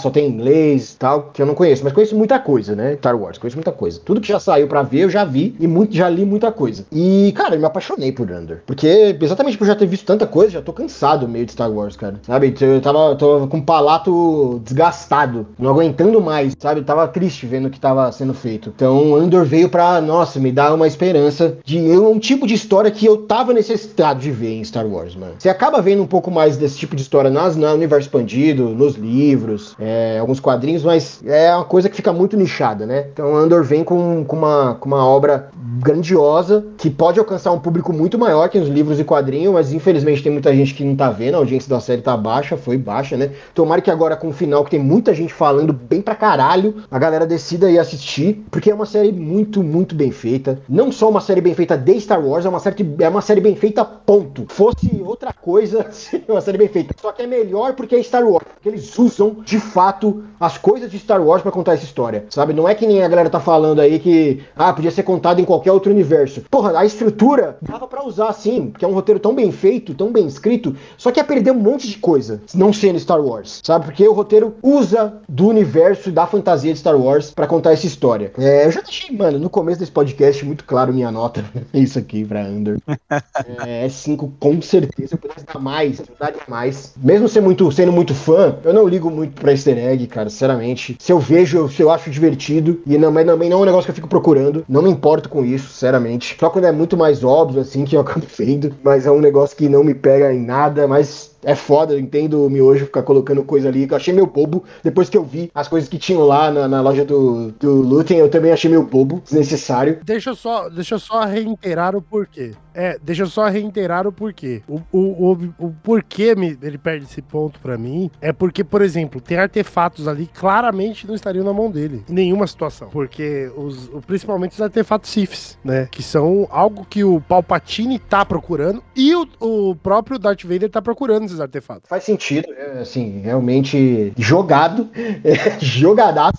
só tem inglês e tal, que eu não conheço, mas conheço muita coisa, né? Star Wars, conheço muita coisa. Tudo que já saiu pra ver, eu já vi e já li muita coisa. E, cara, eu me apaixonei por Andor. Porque, exatamente por já ter visto tanta coisa, já tô cansado meio de Star Wars, cara. Sabe? Eu tava com o palato desgastado, não aguentando mais, sabe? Eu tava triste vendo o que tava sendo feito. Então, Andor veio pra, nossa, me dar uma esperança de um tipo de história que eu tava necessitado de ver em Star Wars, mano. Você acaba vendo um pouco mais desse tipo de história no universo expandido, nos livros, alguns quadrinhos, mas é uma coisa que fica muito nichada, né? Então, Andor vem com uma obra grandiosa, que pode alcançar um público muito maior que os livros e quadrinhos, mas infelizmente tem muita gente que não tá vendo, a audiência da série tá baixa, foi baixa, né? Tomara que agora com o final, que tem muita gente falando bem pra caralho, a galera decida ir assistir, porque é uma série muito, muito bem feita. Não só uma série bem feita de Star Wars, é uma série bem feita, ponto. Fosse outra coisa, seria uma série bem feita. Só que é melhor porque é Star Wars, porque eles usam, de fato, as coisas de Star Wars pra contar essa história, sabe? Não é que nem a galera tá falando aí que, podia ser contado em qualquer outro universo. Porra, a estrutura dava pra usar sim, porque é um roteiro tão bem feito, tão bem escrito, só que ia perder um monte de coisa não sendo Star Wars, sabe? Porque o roteiro usa do universo, da fantasia de Star Wars pra contar essa história. Eu já deixei, mano, no começo desse podcast muito claro minha nota, isso aqui pra Andor. 5, com certeza. Eu pudesse dar mais, se eu daria mais. Mesmo sendo muito fã, eu não ligo muito pra easter egg, cara, sinceramente. Se eu vejo, se eu acho divertido, mas também não é um negócio que eu fico procurando, não me importo com isso, sinceramente. Só quando é muito mais óbvio, assim, que eu acabo vendo. Mas é um negócio que não me pega em nada, mas... é foda, eu entendo o Miojo ficar colocando coisa ali, que eu achei meio bobo, depois que eu vi as coisas que tinham lá na loja do Luthen, eu também achei meio bobo, desnecessário. Deixa eu só reiterar o porquê. O porquê ele perde esse ponto pra mim é porque, por exemplo, tem artefatos ali que claramente não estariam na mão dele, em nenhuma situação, porque principalmente os artefatos Siths, né, que são algo que o Palpatine tá procurando e o próprio Darth Vader tá procurando esses artefatos. Faz sentido, assim, realmente jogado, jogadaço,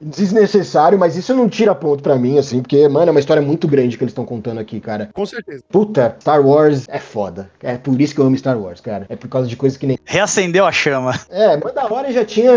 desnecessário, mas isso não tira ponto pra mim, assim, porque, mano, é uma história muito grande que eles estão contando aqui, cara. Com certeza. Puta, Star Wars é foda. É por isso que eu amo Star Wars, cara. É por causa de coisas que nem... reacendeu a chama. Mandaloriano já tinha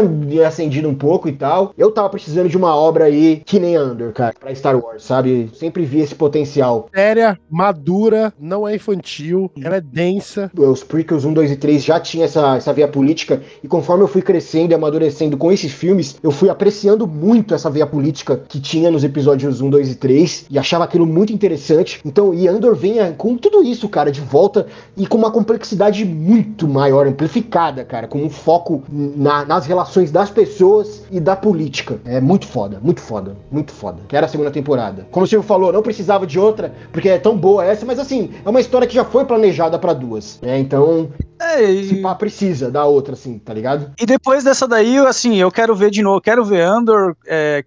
acendido um pouco e tal. Eu tava precisando de uma obra aí que nem Andor, cara, pra Star Wars, sabe? Sempre vi esse potencial. Séria, madura, não é infantil, ela é densa. Os prequels 1, 2 e 3 já tinha essa via política, e conforme eu fui crescendo e amadurecendo com esses filmes, eu fui apreciando muito essa via política que tinha nos episódios 1, 2 e 3, e achava aquilo muito interessante. Então, e Andor vem com tudo isso, cara, de volta e com uma complexidade muito maior, amplificada, cara, com um foco nas relações das pessoas e da política. É muito foda, muito foda, muito foda. Que era a segunda temporada. Como o Silvio falou, não precisava de outra, porque é tão boa essa, mas assim, é uma história que já foi planejada pra duas, né? Então... se pá, precisa da outra, assim, tá ligado? E depois dessa daí, assim, eu quero ver de novo, quero ver Andor,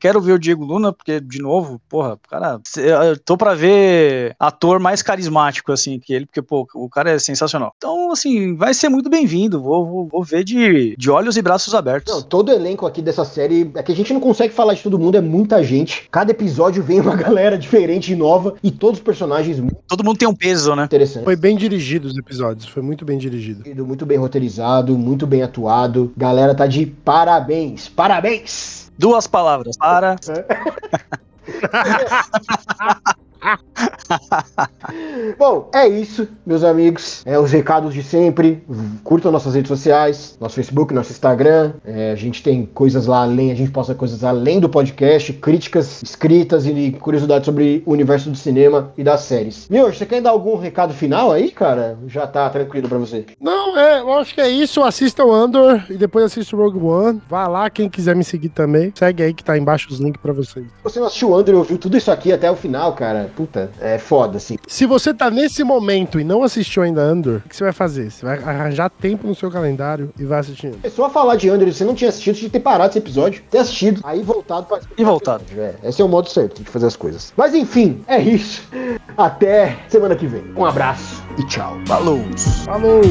quero ver o Diego Luna, porque, de novo, porra, cara, eu tô pra ver ator mais carismático, assim, que ele, porque, pô, o cara é sensacional. Então, assim, vai ser muito bem-vindo, vou ver de olhos e braços abertos. Não, todo elenco aqui dessa série, é que a gente não consegue falar de todo mundo, é muita gente, cada episódio vem uma galera diferente e nova, e todos os personagens... todo mundo tem um peso, né? Interessante. Foi bem dirigido os episódios, foi muito bem dirigido. Muito bem roteirizado, muito bem atuado. Galera, tá de parabéns. Parabéns! Duas palavras. Para... Bom, é isso, meus amigos. Os recados de sempre. Curtam nossas redes sociais, nosso Facebook, nosso Instagram. A gente tem coisas lá além, a gente posta coisas além do podcast, críticas escritas e curiosidades sobre o universo do cinema e das séries. Miojo, você quer dar algum recado final aí, cara? Já tá tranquilo pra você? Não, eu acho que é isso. Assista o Andor e depois assista o Rogue One. Vá lá, quem quiser me seguir também, segue aí que tá aí embaixo os links pra vocês. Você não assistiu o Andor e ouviu tudo isso aqui até o final, cara? puta, é foda, assim. Se você tá nesse momento e não assistiu ainda Andor, o que você vai fazer? Você vai arranjar tempo no seu calendário e vai assistindo. É só falar de Andor, você não tinha assistido, de ter parado esse episódio, ter assistido, aí voltado pra... E voltado. É, esse é o modo certo de fazer as coisas. Mas enfim, é isso. Até semana que vem. Um abraço e tchau. Falou! Falou!